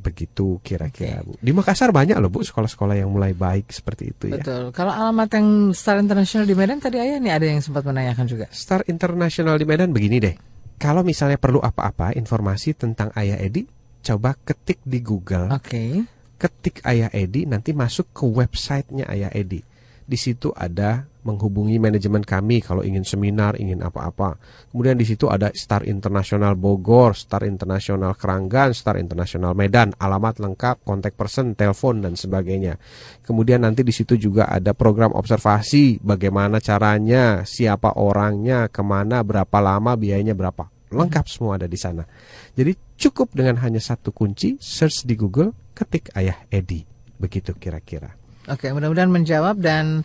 Begitu kira-kira, Bu. Di Makassar banyak loh, Bu, sekolah-sekolah yang mulai baik seperti itu. Betul. Ya. Betul. Kalau alamat yang Star International di Medan tadi Ayah nih ada yang sempat menanyakan juga. Star International di Medan begini deh. Kalau misalnya perlu apa-apa informasi tentang Ayah Edi, coba ketik di Google. Oke. Okay. Ketik Ayah Edi, nanti masuk ke websitenya Ayah Edi. Di situ ada menghubungi manajemen kami kalau ingin seminar, ingin apa-apa. Kemudian di situ ada Star International Bogor, Star International Keranggan, Star International Medan, alamat lengkap, kontak person, telepon dan sebagainya. Kemudian nanti di situ juga ada program observasi, bagaimana caranya, siapa orangnya, kemana, berapa lama, biayanya berapa. Lengkap semua ada di sana. Jadi cukup dengan hanya satu kunci, search di Google, ketik Ayah Edi. Begitu kira-kira. Oke, mudah-mudahan menjawab dan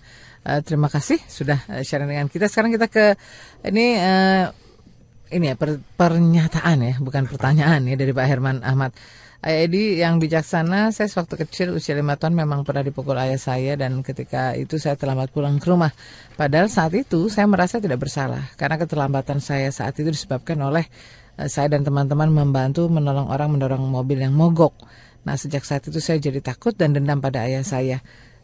terima kasih sudah sharing dengan kita. Sekarang kita ke ini ya pernyataan ya, bukan pertanyaan ya dari Pak Herman Ahmad. Ayah Edi yang bijaksana, saya sewaktu kecil usia 5 tahun memang pernah dipukul ayah saya dan ketika itu saya terlambat pulang ke rumah. Padahal saat itu saya merasa tidak bersalah karena keterlambatan saya saat itu disebabkan oleh saya dan teman-teman membantu menolong orang mendorong mobil yang mogok. Nah, sejak saat itu saya jadi takut dan dendam pada ayah saya.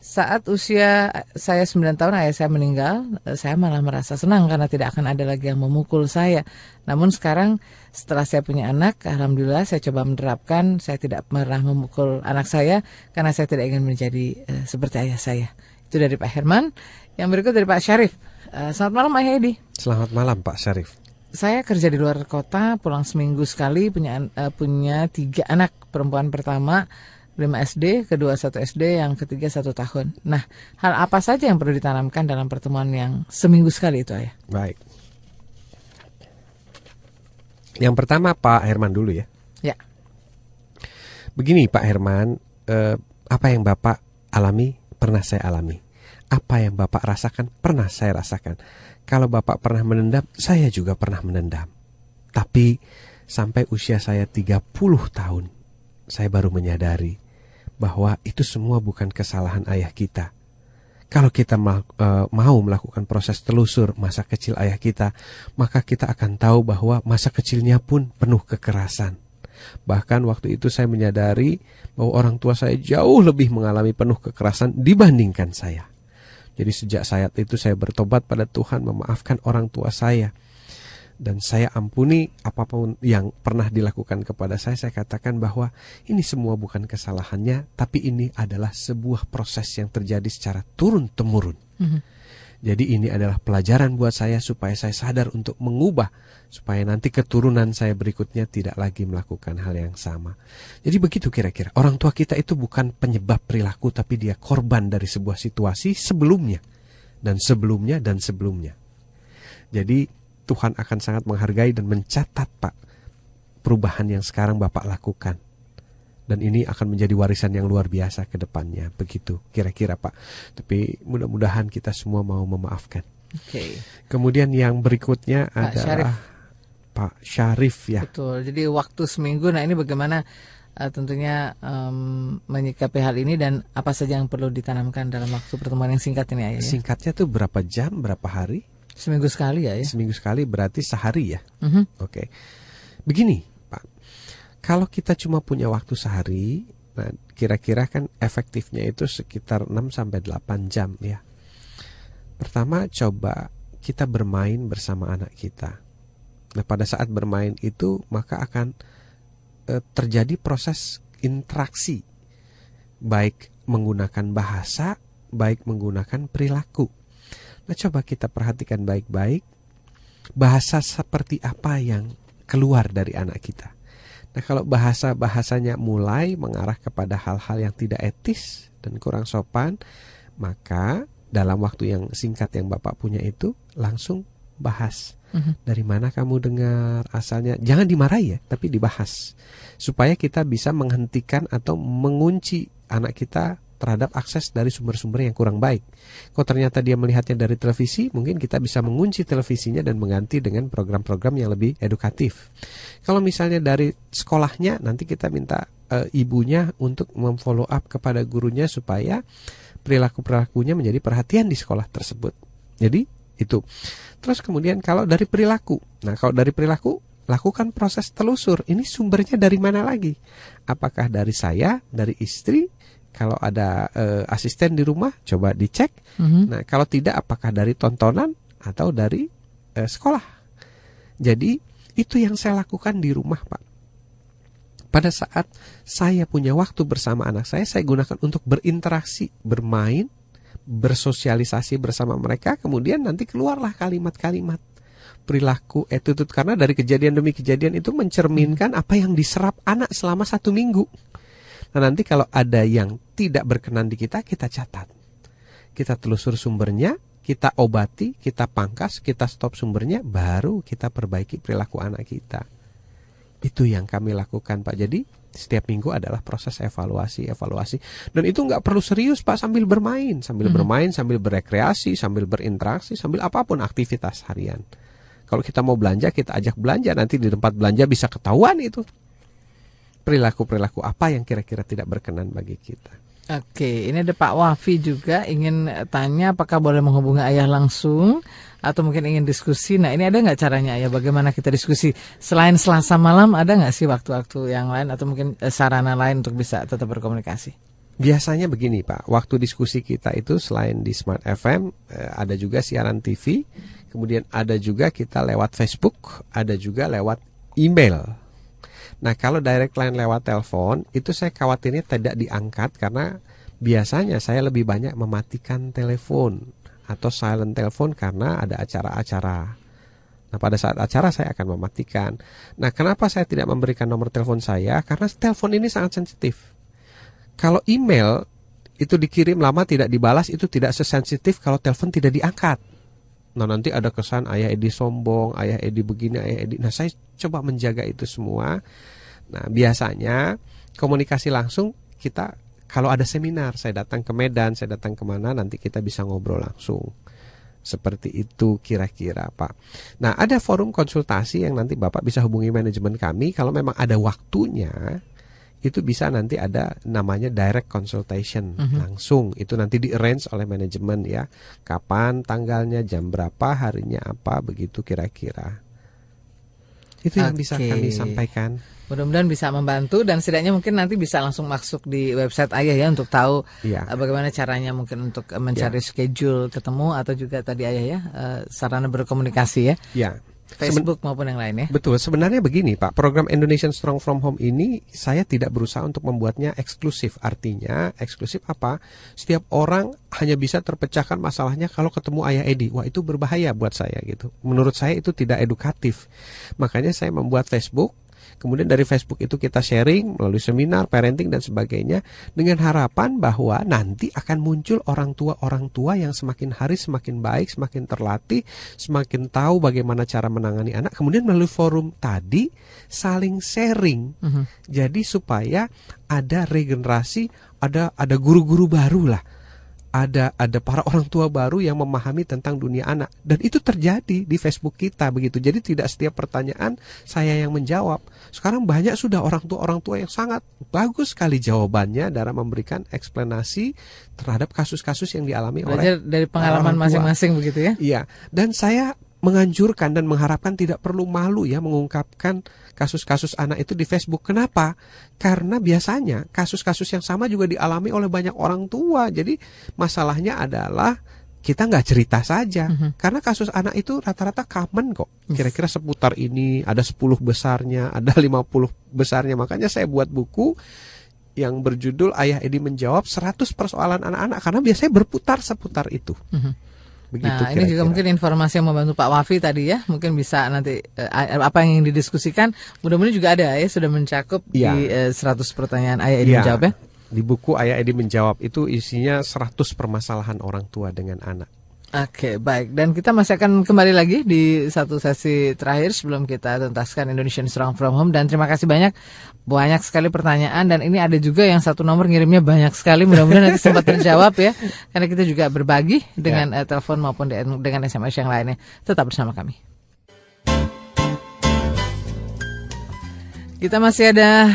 Saat usia saya 9 tahun ayah saya meninggal, saya malah merasa senang karena tidak akan ada lagi yang memukul saya. Namun sekarang setelah saya punya anak, alhamdulillah saya coba menerapkan, saya tidak pernah memukul anak saya karena saya tidak ingin menjadi seperti ayah saya. Itu dari Pak Herman. Yang berikut dari Pak Syarif. Selamat malam Ayah Edi. Selamat malam Pak Syarif. Saya kerja di luar kota, pulang seminggu sekali, punya 3 anak. Perempuan pertama 5 SD, kedua 1 SD, yang ketiga 1 tahun. Nah, hal apa saja yang perlu ditanamkan dalam pertemuan yang seminggu sekali itu, Ayah? Baik. Yang pertama Pak Herman dulu ya. Ya. Begini Pak Herman, apa yang Bapak alami pernah saya alami. Apa yang Bapak rasakan pernah saya rasakan. Kalau Bapak pernah menendam, saya juga pernah menendam. Tapi sampai usia saya 30 tahun, saya baru menyadari bahwa itu semua bukan kesalahan ayah kita. Kalau kita mau melakukan proses telusur masa kecil ayah kita, maka kita akan tahu bahwa masa kecilnya pun penuh kekerasan. Bahkan waktu itu saya menyadari bahwa orang tua saya jauh lebih mengalami penuh kekerasan dibandingkan saya. Jadi sejak saat itu saya bertobat pada Tuhan, memaafkan orang tua saya. Dan saya ampuni apapun yang pernah dilakukan kepada saya. Saya katakan bahwa ini semua bukan kesalahannya, tapi ini adalah sebuah proses yang terjadi secara turun-temurun. Jadi ini adalah pelajaran buat saya supaya saya sadar untuk mengubah, supaya nanti keturunan saya berikutnya tidak lagi melakukan hal yang sama. Jadi begitu kira-kira. Orang tua kita itu bukan penyebab perilaku, tapi dia korban dari sebuah situasi sebelumnya. Dan sebelumnya dan sebelumnya. Jadi Tuhan akan sangat menghargai dan mencatat, Pak, perubahan yang sekarang Bapak lakukan. Dan ini akan menjadi warisan yang luar biasa ke depannya. Begitu kira-kira, Pak. Tapi mudah-mudahan kita semua mau memaafkan. Okay. Kemudian yang berikutnya adalah Pak Syarif ya. Betul. Jadi waktu seminggu, nah ini bagaimana tentunya menyikapi hal ini dan apa saja yang perlu ditanamkan dalam waktu pertemuan yang singkat ini, Ayah? Singkatnya tuh berapa jam, berapa hari? Seminggu sekali ya? Seminggu sekali berarti sehari ya? Oke. Begini Pak, kalau kita cuma punya waktu sehari, nah kira-kira kan efektifnya itu sekitar 6-8 jam ya. Pertama coba kita bermain bersama anak kita. Nah pada saat bermain itu maka akan terjadi proses interaksi. Baik menggunakan bahasa, baik menggunakan perilaku. Nah, coba kita perhatikan baik-baik bahasa seperti apa yang keluar dari anak kita. Nah, kalau bahasanya mulai mengarah kepada hal-hal yang tidak etis dan kurang sopan, maka dalam waktu yang singkat yang Bapak punya itu langsung bahas. Dari mana kamu dengar asalnya. Jangan dimarahi ya, tapi dibahas. Supaya kita bisa menghentikan atau mengunci anak kita terhadap akses dari sumber-sumber yang kurang baik. Kalau ternyata dia melihatnya dari televisi, mungkin kita bisa mengunci televisinya dan mengganti dengan program-program yang lebih edukatif. Kalau misalnya dari sekolahnya, nanti kita minta ibunya untuk memfollow up kepada gurunya supaya perilaku-perilakunya menjadi perhatian di sekolah tersebut. Jadi itu. Terus kemudian kalau dari perilaku, nah kalau dari perilaku lakukan proses telusur. Ini sumbernya dari mana lagi? Apakah dari saya, dari istri? Kalau ada asisten di rumah, coba dicek. Nah, kalau tidak, apakah dari tontonan atau dari sekolah? Jadi, itu yang saya lakukan di rumah, Pak. Pada saat saya punya waktu bersama anak saya gunakan untuk berinteraksi, bermain, bersosialisasi bersama mereka. Kemudian nanti keluarlah kalimat-kalimat, perilaku, attitude. Karena dari kejadian demi kejadian itu mencerminkan apa yang diserap anak selama 1 minggu. Nah, nanti kalau ada yang tidak berkenan di kita catat. Kita telusur sumbernya, kita obati, kita pangkas, kita stop sumbernya, baru kita perbaiki perilaku anak kita. Itu yang kami lakukan, Pak. Jadi, setiap minggu adalah proses evaluasi. Dan itu nggak perlu serius, Pak, sambil bermain. Sambil berekreasi, sambil berinteraksi, sambil apapun aktivitas harian. Kalau kita mau belanja, kita ajak belanja. Nanti di tempat belanja bisa ketahuan itu. Perilaku-perilaku apa yang kira-kira tidak berkenan bagi kita. Oke, ini ada Pak Wafi juga ingin tanya apakah boleh menghubungi ayah langsung atau mungkin ingin diskusi. Nah, ini ada nggak caranya ayah? Bagaimana kita diskusi? Selain Selasa malam, ada nggak sih waktu-waktu yang lain atau mungkin sarana lain untuk bisa tetap berkomunikasi? Biasanya begini, Pak. Waktu diskusi kita itu selain di Smart FM, ada juga siaran TV. Kemudian ada juga kita lewat Facebook, ada juga lewat email. Nah, kalau direct line lewat telepon, itu saya khawatirnya tidak diangkat karena biasanya saya lebih banyak mematikan telepon atau silent telepon karena ada acara-acara. Nah, pada saat acara saya akan mematikan. Nah, kenapa saya tidak memberikan nomor telepon saya? Karena telepon ini sangat sensitif. Kalau email itu dikirim lama tidak dibalas, itu tidak sesensitif kalau telepon tidak diangkat. Nah, nanti ada kesan Ayah Edi sombong, Ayah Edi begini, Ayah Edi. Nah, saya coba menjaga itu semua. Nah, biasanya komunikasi langsung kita, kalau ada seminar, saya datang ke Medan, saya datang kemana, nanti kita bisa ngobrol langsung. Seperti itu kira-kira, Pak. Nah, ada forum konsultasi yang nanti Bapak bisa hubungi manajemen kami. Kalau memang ada waktunya, itu bisa nanti ada namanya direct consultation langsung. Itu nanti di-arrange oleh manajemen ya. Kapan tanggalnya, jam berapa, harinya apa, begitu kira-kira. Itu yang bisa kami sampaikan. Mudah-mudahan bisa membantu dan setidaknya mungkin nanti bisa langsung masuk di website Ayah ya untuk tahu bagaimana caranya mungkin untuk mencari schedule ketemu atau juga tadi Ayah ya sarana berkomunikasi ya. Iya. Facebook maupun yang lain ya. Betul, sebenarnya begini, Pak. Program Indonesian Strong From Home ini saya tidak berusaha untuk membuatnya eksklusif. Artinya eksklusif apa? Setiap orang hanya bisa terpecahkan masalahnya kalau ketemu Ayah Edi. Wah, itu berbahaya buat saya gitu. Menurut saya itu tidak edukatif. Makanya saya membuat Facebook. Kemudian dari Facebook itu kita sharing melalui seminar, parenting dan sebagainya dengan harapan bahwa nanti akan muncul orang tua yang semakin hari semakin baik, semakin terlatih, semakin tahu bagaimana cara menangani anak. Kemudian melalui forum tadi saling sharing. Jadi supaya ada regenerasi, ada guru-guru baru lah. Ada para orang tua baru yang memahami tentang dunia anak. Dan itu terjadi di Facebook kita begitu. Jadi tidak setiap pertanyaan saya yang menjawab. Sekarang banyak sudah orang tua yang sangat bagus sekali jawabannya dalam memberikan eksplanasi terhadap kasus-kasus yang dialami oleh dari pengalaman masing-masing begitu ya. Iya. Dan saya menganjurkan dan mengharapkan tidak perlu malu ya mengungkapkan kasus-kasus anak itu di Facebook. Kenapa? Karena biasanya kasus-kasus yang sama juga dialami oleh banyak orang tua. Jadi masalahnya adalah kita nggak cerita saja. Karena kasus anak itu rata-rata common kok. Kira-kira seputar ini ada 10 besarnya, ada 50 besarnya. Makanya saya buat buku yang berjudul Ayah Edi menjawab 100 persoalan anak-anak. Karena biasanya berputar seputar itu. Begitu, nah, kira-kira. Ini juga mungkin informasi yang membantu Pak Wafi tadi ya. Mungkin bisa nanti apa yang ingin didiskusikan mudah-mudahan juga ada ya. Sudah mencakup di 100 pertanyaan Ayah Edi menjawab ya. Di buku Ayah Edi menjawab itu isinya 100 permasalahan orang tua dengan anak. Oke, baik. Dan kita masih akan kembali lagi di satu sesi terakhir sebelum kita tuntaskan Indonesian Strong From Home. Dan terima kasih banyak sekali pertanyaan. Dan ini ada juga yang satu nomor ngirimnya banyak sekali. Mudah-mudahan nanti sempat terjawab ya. Karena kita juga berbagi dengan telepon maupun dengan SMS yang lainnya. Tetap bersama kami. Kita masih ada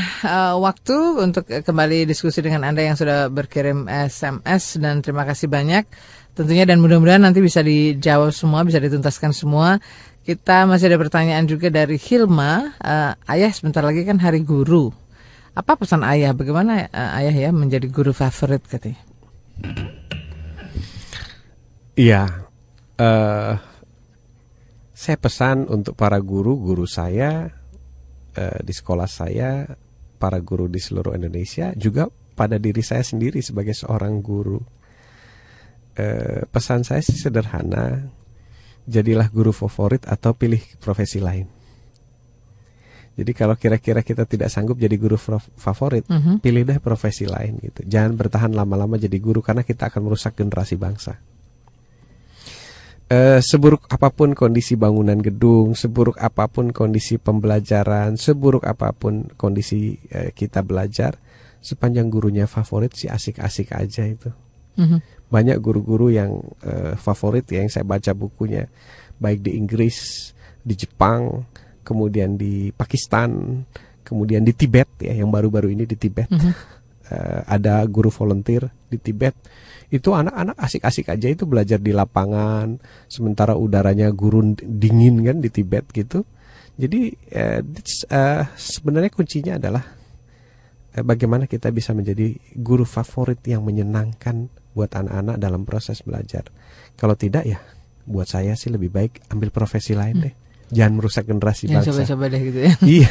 waktu untuk kembali diskusi dengan Anda yang sudah berkirim SMS. Dan terima kasih banyak. Tentunya dan mudah-mudahan nanti bisa dijawab semua, bisa dituntaskan semua. Kita masih ada pertanyaan juga dari Hilma. Ayah, sebentar lagi kan hari guru. Apa pesan ayah? Bagaimana ayah ya menjadi guru favorit katanya? Iya, saya pesan untuk para guru saya di sekolah saya, para guru di seluruh Indonesia, juga pada diri saya sendiri sebagai seorang guru. Pesan saya sih sederhana, jadilah guru favorit atau pilih profesi lain. Jadi kalau kira-kira kita tidak sanggup jadi guru favorit, pilih deh profesi lain gitu. Jangan bertahan lama-lama jadi guru, karena kita akan merusak generasi bangsa. Seburuk apapun kondisi bangunan gedung, seburuk apapun kondisi pembelajaran, seburuk apapun kondisi kita belajar, sepanjang gurunya favorit sih asik-asik aja itu. Banyak guru-guru yang favorit ya, yang saya baca bukunya, baik di Inggris, di Jepang, kemudian di Pakistan, kemudian di Tibet ya, yang baru-baru ini di Tibet. Ada guru volunteer di Tibet. Itu anak-anak asik-asik aja itu belajar di lapangan, sementara udaranya gurun dingin kan di Tibet gitu. Jadi sebenarnya kuncinya adalah bagaimana kita bisa menjadi guru favorit yang menyenangkan buat anak-anak dalam proses belajar. Kalau tidak ya, buat saya sih lebih baik ambil profesi lain deh. Jangan merusak generasi bangsa. Coba-coba deh gitu ya. Iya,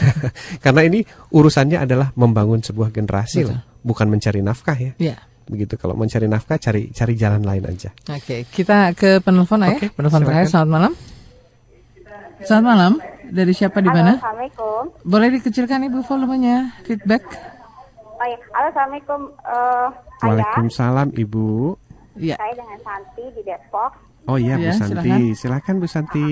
karena ini urusannya adalah membangun sebuah generasi loh, bukan mencari nafkah ya. Iya. Begitu, kalau mencari nafkah cari jalan lain aja. Oke, kita ke penelpon ya. Penelpon terakhir, selamat malam. Selamat malam. Dari siapa di mana? Assalamualaikum. Boleh dikecilkan Ibu volumenya? Feedback. Oh ya, assalamualaikum. Waalaikumsalam Ibu. Iya. Saya dengan Santi di Depok. Oh iya, Bu Santi, silakan Bu Santi.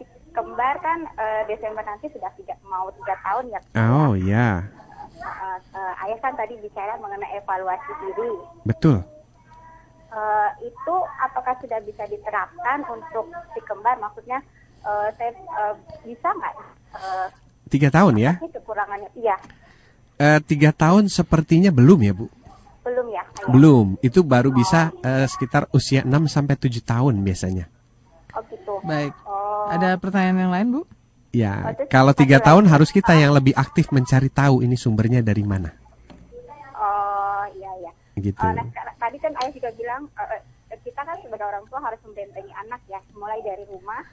Si kembar kan Desember nanti sudah mau tiga tahun ya. Oh iya. Ayah kan tadi bicara mengenai evaluasi diri. Betul. Itu apakah sudah bisa diterapkan untuk si kembar? Maksudnya saya bisa nggak? 3 tahun ya? Kekurangannya, iya. 3 tahun sepertinya belum ya Bu? Belum ya. Ayah. Belum. Itu baru bisa sekitar usia 6-7 tahun biasanya. Oh gitu. Baik. Ada pertanyaan yang lain, Bu? Ya, kalau 3 tahun harus kita yang lebih aktif mencari tahu ini sumbernya dari mana. Oh, iya. Gitu. Nah, tadi kan ayah juga bilang kita kan sebagai orang tua harus membentengi anak ya, mulai dari rumah.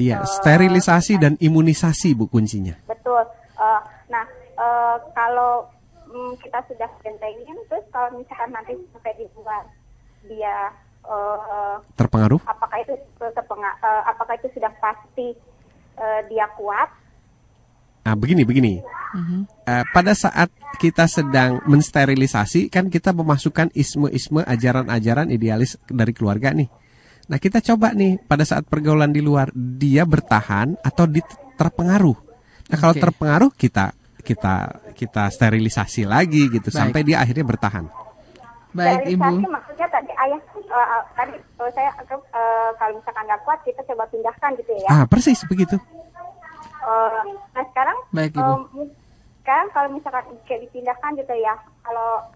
Iya, sterilisasi dan imunisasi Bu kuncinya. Betul. Kalau kita sudah bentengin, terus kalau misalkan nanti sampai di luar dia terpengaruh? Apakah itu sudah pasti dia kuat? Nah, begini. Pada saat kita sedang mensterilisasi, kan kita memasukkan isme-isme, ajaran-ajaran idealis dari keluarga nih. Nah, kita coba nih pada saat pergaulan di luar, dia bertahan atau terpengaruh. Nah, kalau terpengaruh kita sterilisasi lagi gitu. Baik. Sampai dia akhirnya bertahan. Baik, Ibu. Maksudnya tadi ayah saya kalau misalkan nggak kuat kita coba pindahkan gitu ya. Ah, persis begitu. Nah sekarang, baik, Ibu. Sekarang kalau misalkan dipindahkan gitu ya, kalau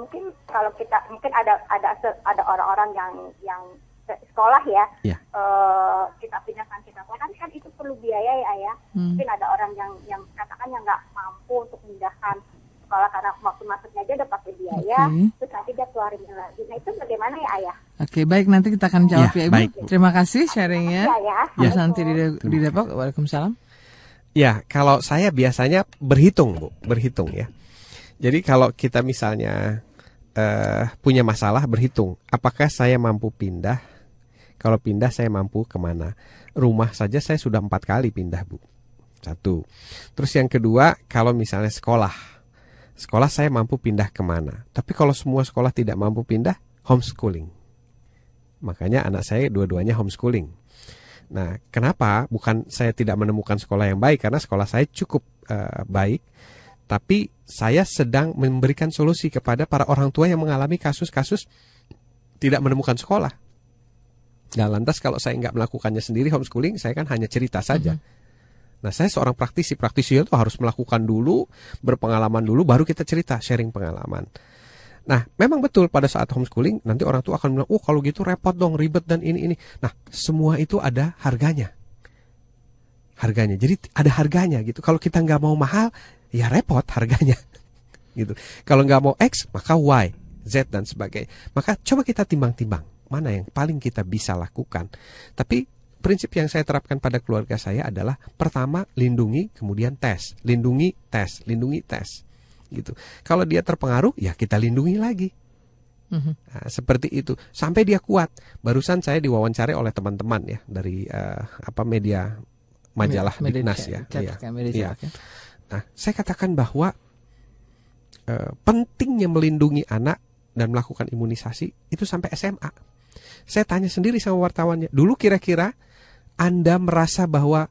mungkin ada orang-orang yang sekolah ya, kita pindahkan kan itu perlu biaya ya ayah. Mungkin ada orang yang katakan yang nggak mampu untuk pindahkan sekolah karena waktu masuknya aja udah pakai biaya, terus nanti dia keluarin lagi. Nah itu bagaimana ya ayah? Oke, baik, nanti kita akan jawab ya Ibu. Baik. Terima kasih sharingnya. Bu Santi di Depok. Waalaikumsalam. Ya, kalau saya biasanya berhitung Bu, ya. Jadi kalau kita misalnya punya masalah, berhitung. Apakah saya mampu pindah? Kalau pindah saya mampu kemana? Rumah saja saya sudah 4 kali pindah Bu. 1. Terus yang kedua, kalau misalnya sekolah saya mampu pindah kemana. Tapi kalau semua sekolah tidak mampu pindah, homeschooling. Makanya anak saya dua-duanya homeschooling. Nah, kenapa? Bukan saya tidak menemukan sekolah yang baik, karena sekolah saya cukup baik. Tapi saya sedang memberikan solusi kepada para orang tua yang mengalami kasus-kasus tidak menemukan sekolah. Nah, lantas kalau saya nggak melakukannya sendiri homeschooling, saya kan hanya cerita saja. Nah, saya seorang praktisi itu harus melakukan dulu, berpengalaman dulu, baru kita cerita, sharing pengalaman. Nah, memang betul pada saat homeschooling nanti orang tua akan bilang, oh kalau gitu repot dong, ribet dan ini. Nah, semua itu ada harganya. Harganya, jadi ada harganya gitu. Kalau kita nggak mau mahal, ya repot harganya gitu. Kalau nggak mau X, maka Y, Z dan sebagainya. Maka coba kita timbang-timbang, mana yang paling kita bisa lakukan. Tapi prinsip yang saya terapkan pada keluarga saya adalah pertama lindungi, kemudian tes. Lindungi, tes, lindungi, tes. Gitu. Kalau dia terpengaruh, ya kita lindungi lagi. Nah, seperti itu sampai dia kuat. Barusan saya diwawancarai oleh teman-teman ya dari media majalah Dignas ya. Media. Nah, saya katakan bahwa pentingnya melindungi anak dan melakukan imunisasi itu sampai SMA. Saya tanya sendiri sama wartawannya, dulu kira-kira Anda merasa bahwa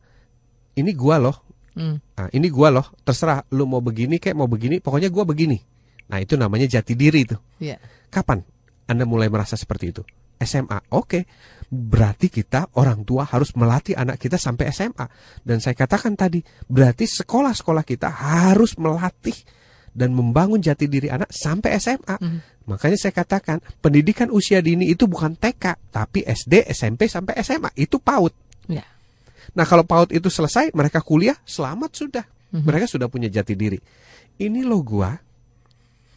ini gua loh. Nah, ini gua loh, terserah lu mau begini kayak mau begini, pokoknya gua begini. Nah, itu namanya jati diri itu. Yeah. Kapan Anda mulai merasa seperti itu? SMA. Oke. Berarti kita orang tua harus melatih anak kita sampai SMA. Dan saya katakan tadi, berarti sekolah-sekolah kita harus melatih dan membangun jati diri anak sampai SMA. Makanya saya katakan, pendidikan usia dini itu bukan TK, tapi SD, SMP sampai SMA. Itu PAUD. Yeah. Nah, kalau PAUD itu selesai, mereka kuliah, selamat sudah. Mereka sudah punya jati diri. Ini loh gua,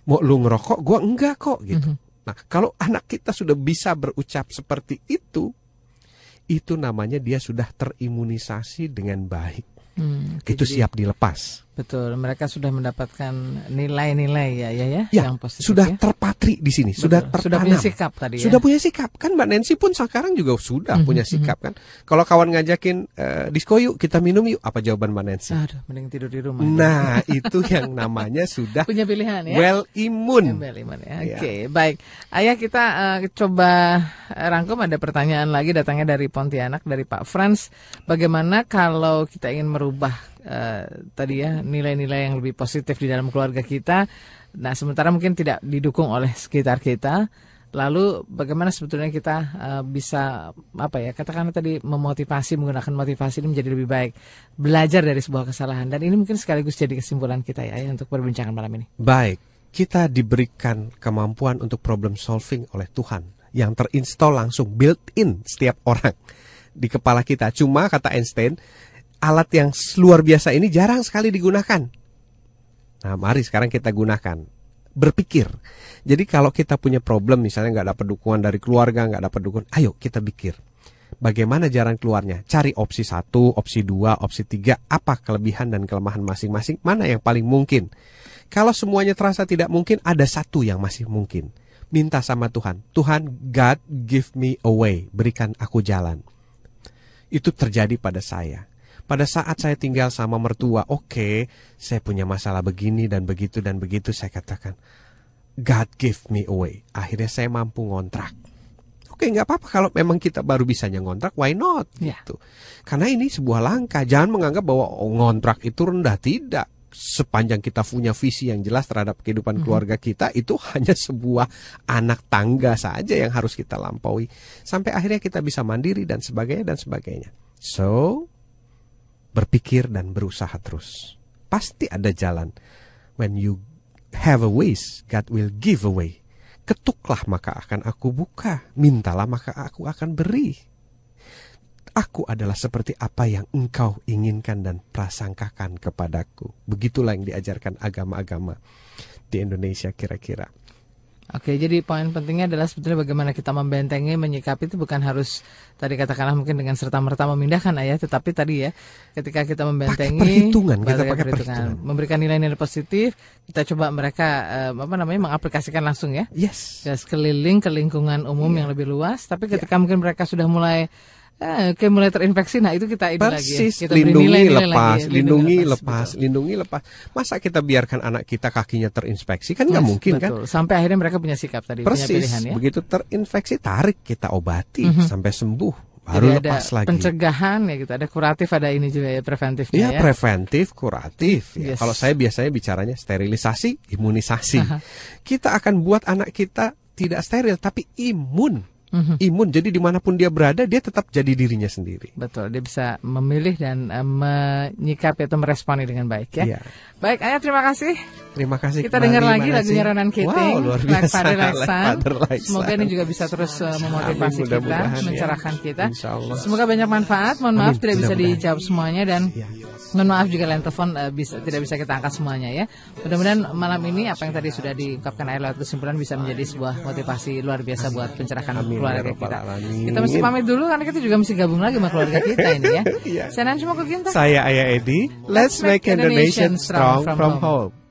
mau lu ngerokok, gua enggak kok gitu. Nah, kalau anak kita sudah bisa berucap seperti itu namanya dia sudah terimunisasi dengan baik. Itu jadi, siap dilepas. Betul, mereka sudah mendapatkan nilai-nilai ya yang positif. Sudah terpatri di sini, betul, sudah tertanam. Sudah punya sikap tadi ya. Sudah punya sikap kan, Mbak Nancy pun sekarang juga sudah punya sikap kan. Kalau kawan ngajakin disko yuk, kita minum yuk, apa jawaban Mbak Nancy? Aduh, mending tidur di rumah. Nah, itu yang namanya sudah punya pilihan ya. Well immune. Well immune ya. Oke, baik. Ayah, kita coba rangkum, ada pertanyaan lagi datangnya dari Pontianak dari Pak Franz. Bagaimana kalau kita ingin merubah tadi ya nilai-nilai yang lebih positif di dalam keluarga kita, nah sementara mungkin tidak didukung oleh sekitar kita, lalu bagaimana sebetulnya kita bisa katakanlah tadi memotivasi, menggunakan motivasi ini menjadi lebih baik, belajar dari sebuah kesalahan, dan ini mungkin sekaligus jadi kesimpulan kita ya untuk perbincangan malam ini. Baik, kita diberikan kemampuan untuk problem solving oleh Tuhan yang terinstall langsung built-in setiap orang di kepala kita. Cuma kata Einstein, alat yang luar biasa ini jarang sekali digunakan. Nah, mari sekarang kita gunakan. Berpikir. Jadi kalau kita punya problem, misalnya nggak dapat dukungan dari keluarga, nggak dapat dukungan, ayo kita pikir. Bagaimana jalan keluarnya? Cari opsi 1, opsi 2, opsi 3. Apa kelebihan dan kelemahan masing-masing? Mana yang paling mungkin? Kalau semuanya terasa tidak mungkin, ada satu yang masih mungkin. Minta sama Tuhan. Tuhan, God give me a way. Berikan aku jalan. Itu terjadi pada saya. Pada saat saya tinggal sama mertua, oke, saya punya masalah begini dan begitu, saya katakan, God give me away. Akhirnya saya mampu ngontrak. Oke, nggak apa-apa kalau memang kita baru bisanya ngontrak, why not? Yeah. Gitu. Karena ini sebuah langkah. Jangan menganggap bahwa ngontrak itu rendah. Tidak. Sepanjang kita punya visi yang jelas terhadap kehidupan keluarga kita, itu hanya sebuah anak tangga saja yang harus kita lampaui. Sampai akhirnya kita bisa mandiri dan sebagainya dan sebagainya. So, berpikir dan berusaha terus. Pasti ada jalan. When you have a ways, God will give away. Ketuklah maka akan aku buka. Mintalah maka aku akan beri. Aku adalah seperti apa yang engkau inginkan dan prasangkakan kepadaku. Begitulah yang diajarkan agama-agama di Indonesia kira-kira. Oke, jadi poin pentingnya adalah sebetulnya bagaimana kita membentengi, menyikapi itu bukan harus tadi katakanlah mungkin dengan serta-merta memindahkan ayah, tetapi tadi ya ketika kita membentengi, pakai perhitungan. Memberikan nilai-nilai positif, kita coba mereka mengaplikasikan langsung ya. Yes. Just keliling ke lingkungan umum yang lebih luas, tapi ketika mungkin mereka sudah mulai mulai terinfeksi, nah itu kita ini persis, lagi ya. Kita lindungi, lepas. Masa kita biarkan anak kita kakinya terinfeksi kan nggak mungkin betul. Kan sampai akhirnya mereka punya sikap tadi, persis, punya pilihan ya. Begitu terinfeksi, tarik, kita obati sampai sembuh. Baru jadi lepas ada lagi. Pencegahan ya gitu, ada kuratif, ada ini juga ya, preventifnya ya. Preventif, kuratif. Ya. Yes. Kalau saya biasanya bicaranya sterilisasi, imunisasi. Kita akan buat anak kita tidak steril tapi imun. imun, jadi dimanapun dia berada dia tetap jadi dirinya sendiri. Betul, dia bisa memilih dan menyikapi atau meresponi dengan baik ya. Iya. Baik, Ayah, terima kasih. Terima kasih. Kita dengar lagi lagunya Ronan Keating, Like Father, Like Son. Semoga ini juga bisa terus memotivasi kita, mencerahkan kita. Semoga banyak manfaat. Mohon maaf tidak bisa dijawab semuanya dan mohon maaf juga lain telepon tidak bisa kita angkat semuanya ya. Mudah-mudahan malam ini apa yang tadi sudah diungkapkan Ayah lewat kesimpulan bisa menjadi sebuah motivasi luar biasa buat pencerahan keluarga kita. Kita mesti pamit dulu karena kita juga mesti gabung lagi sama keluarga kita ini ya. Saya Nancy Moko Ginta. Saya Ayah Edi. Let's make Indonesian strong from home.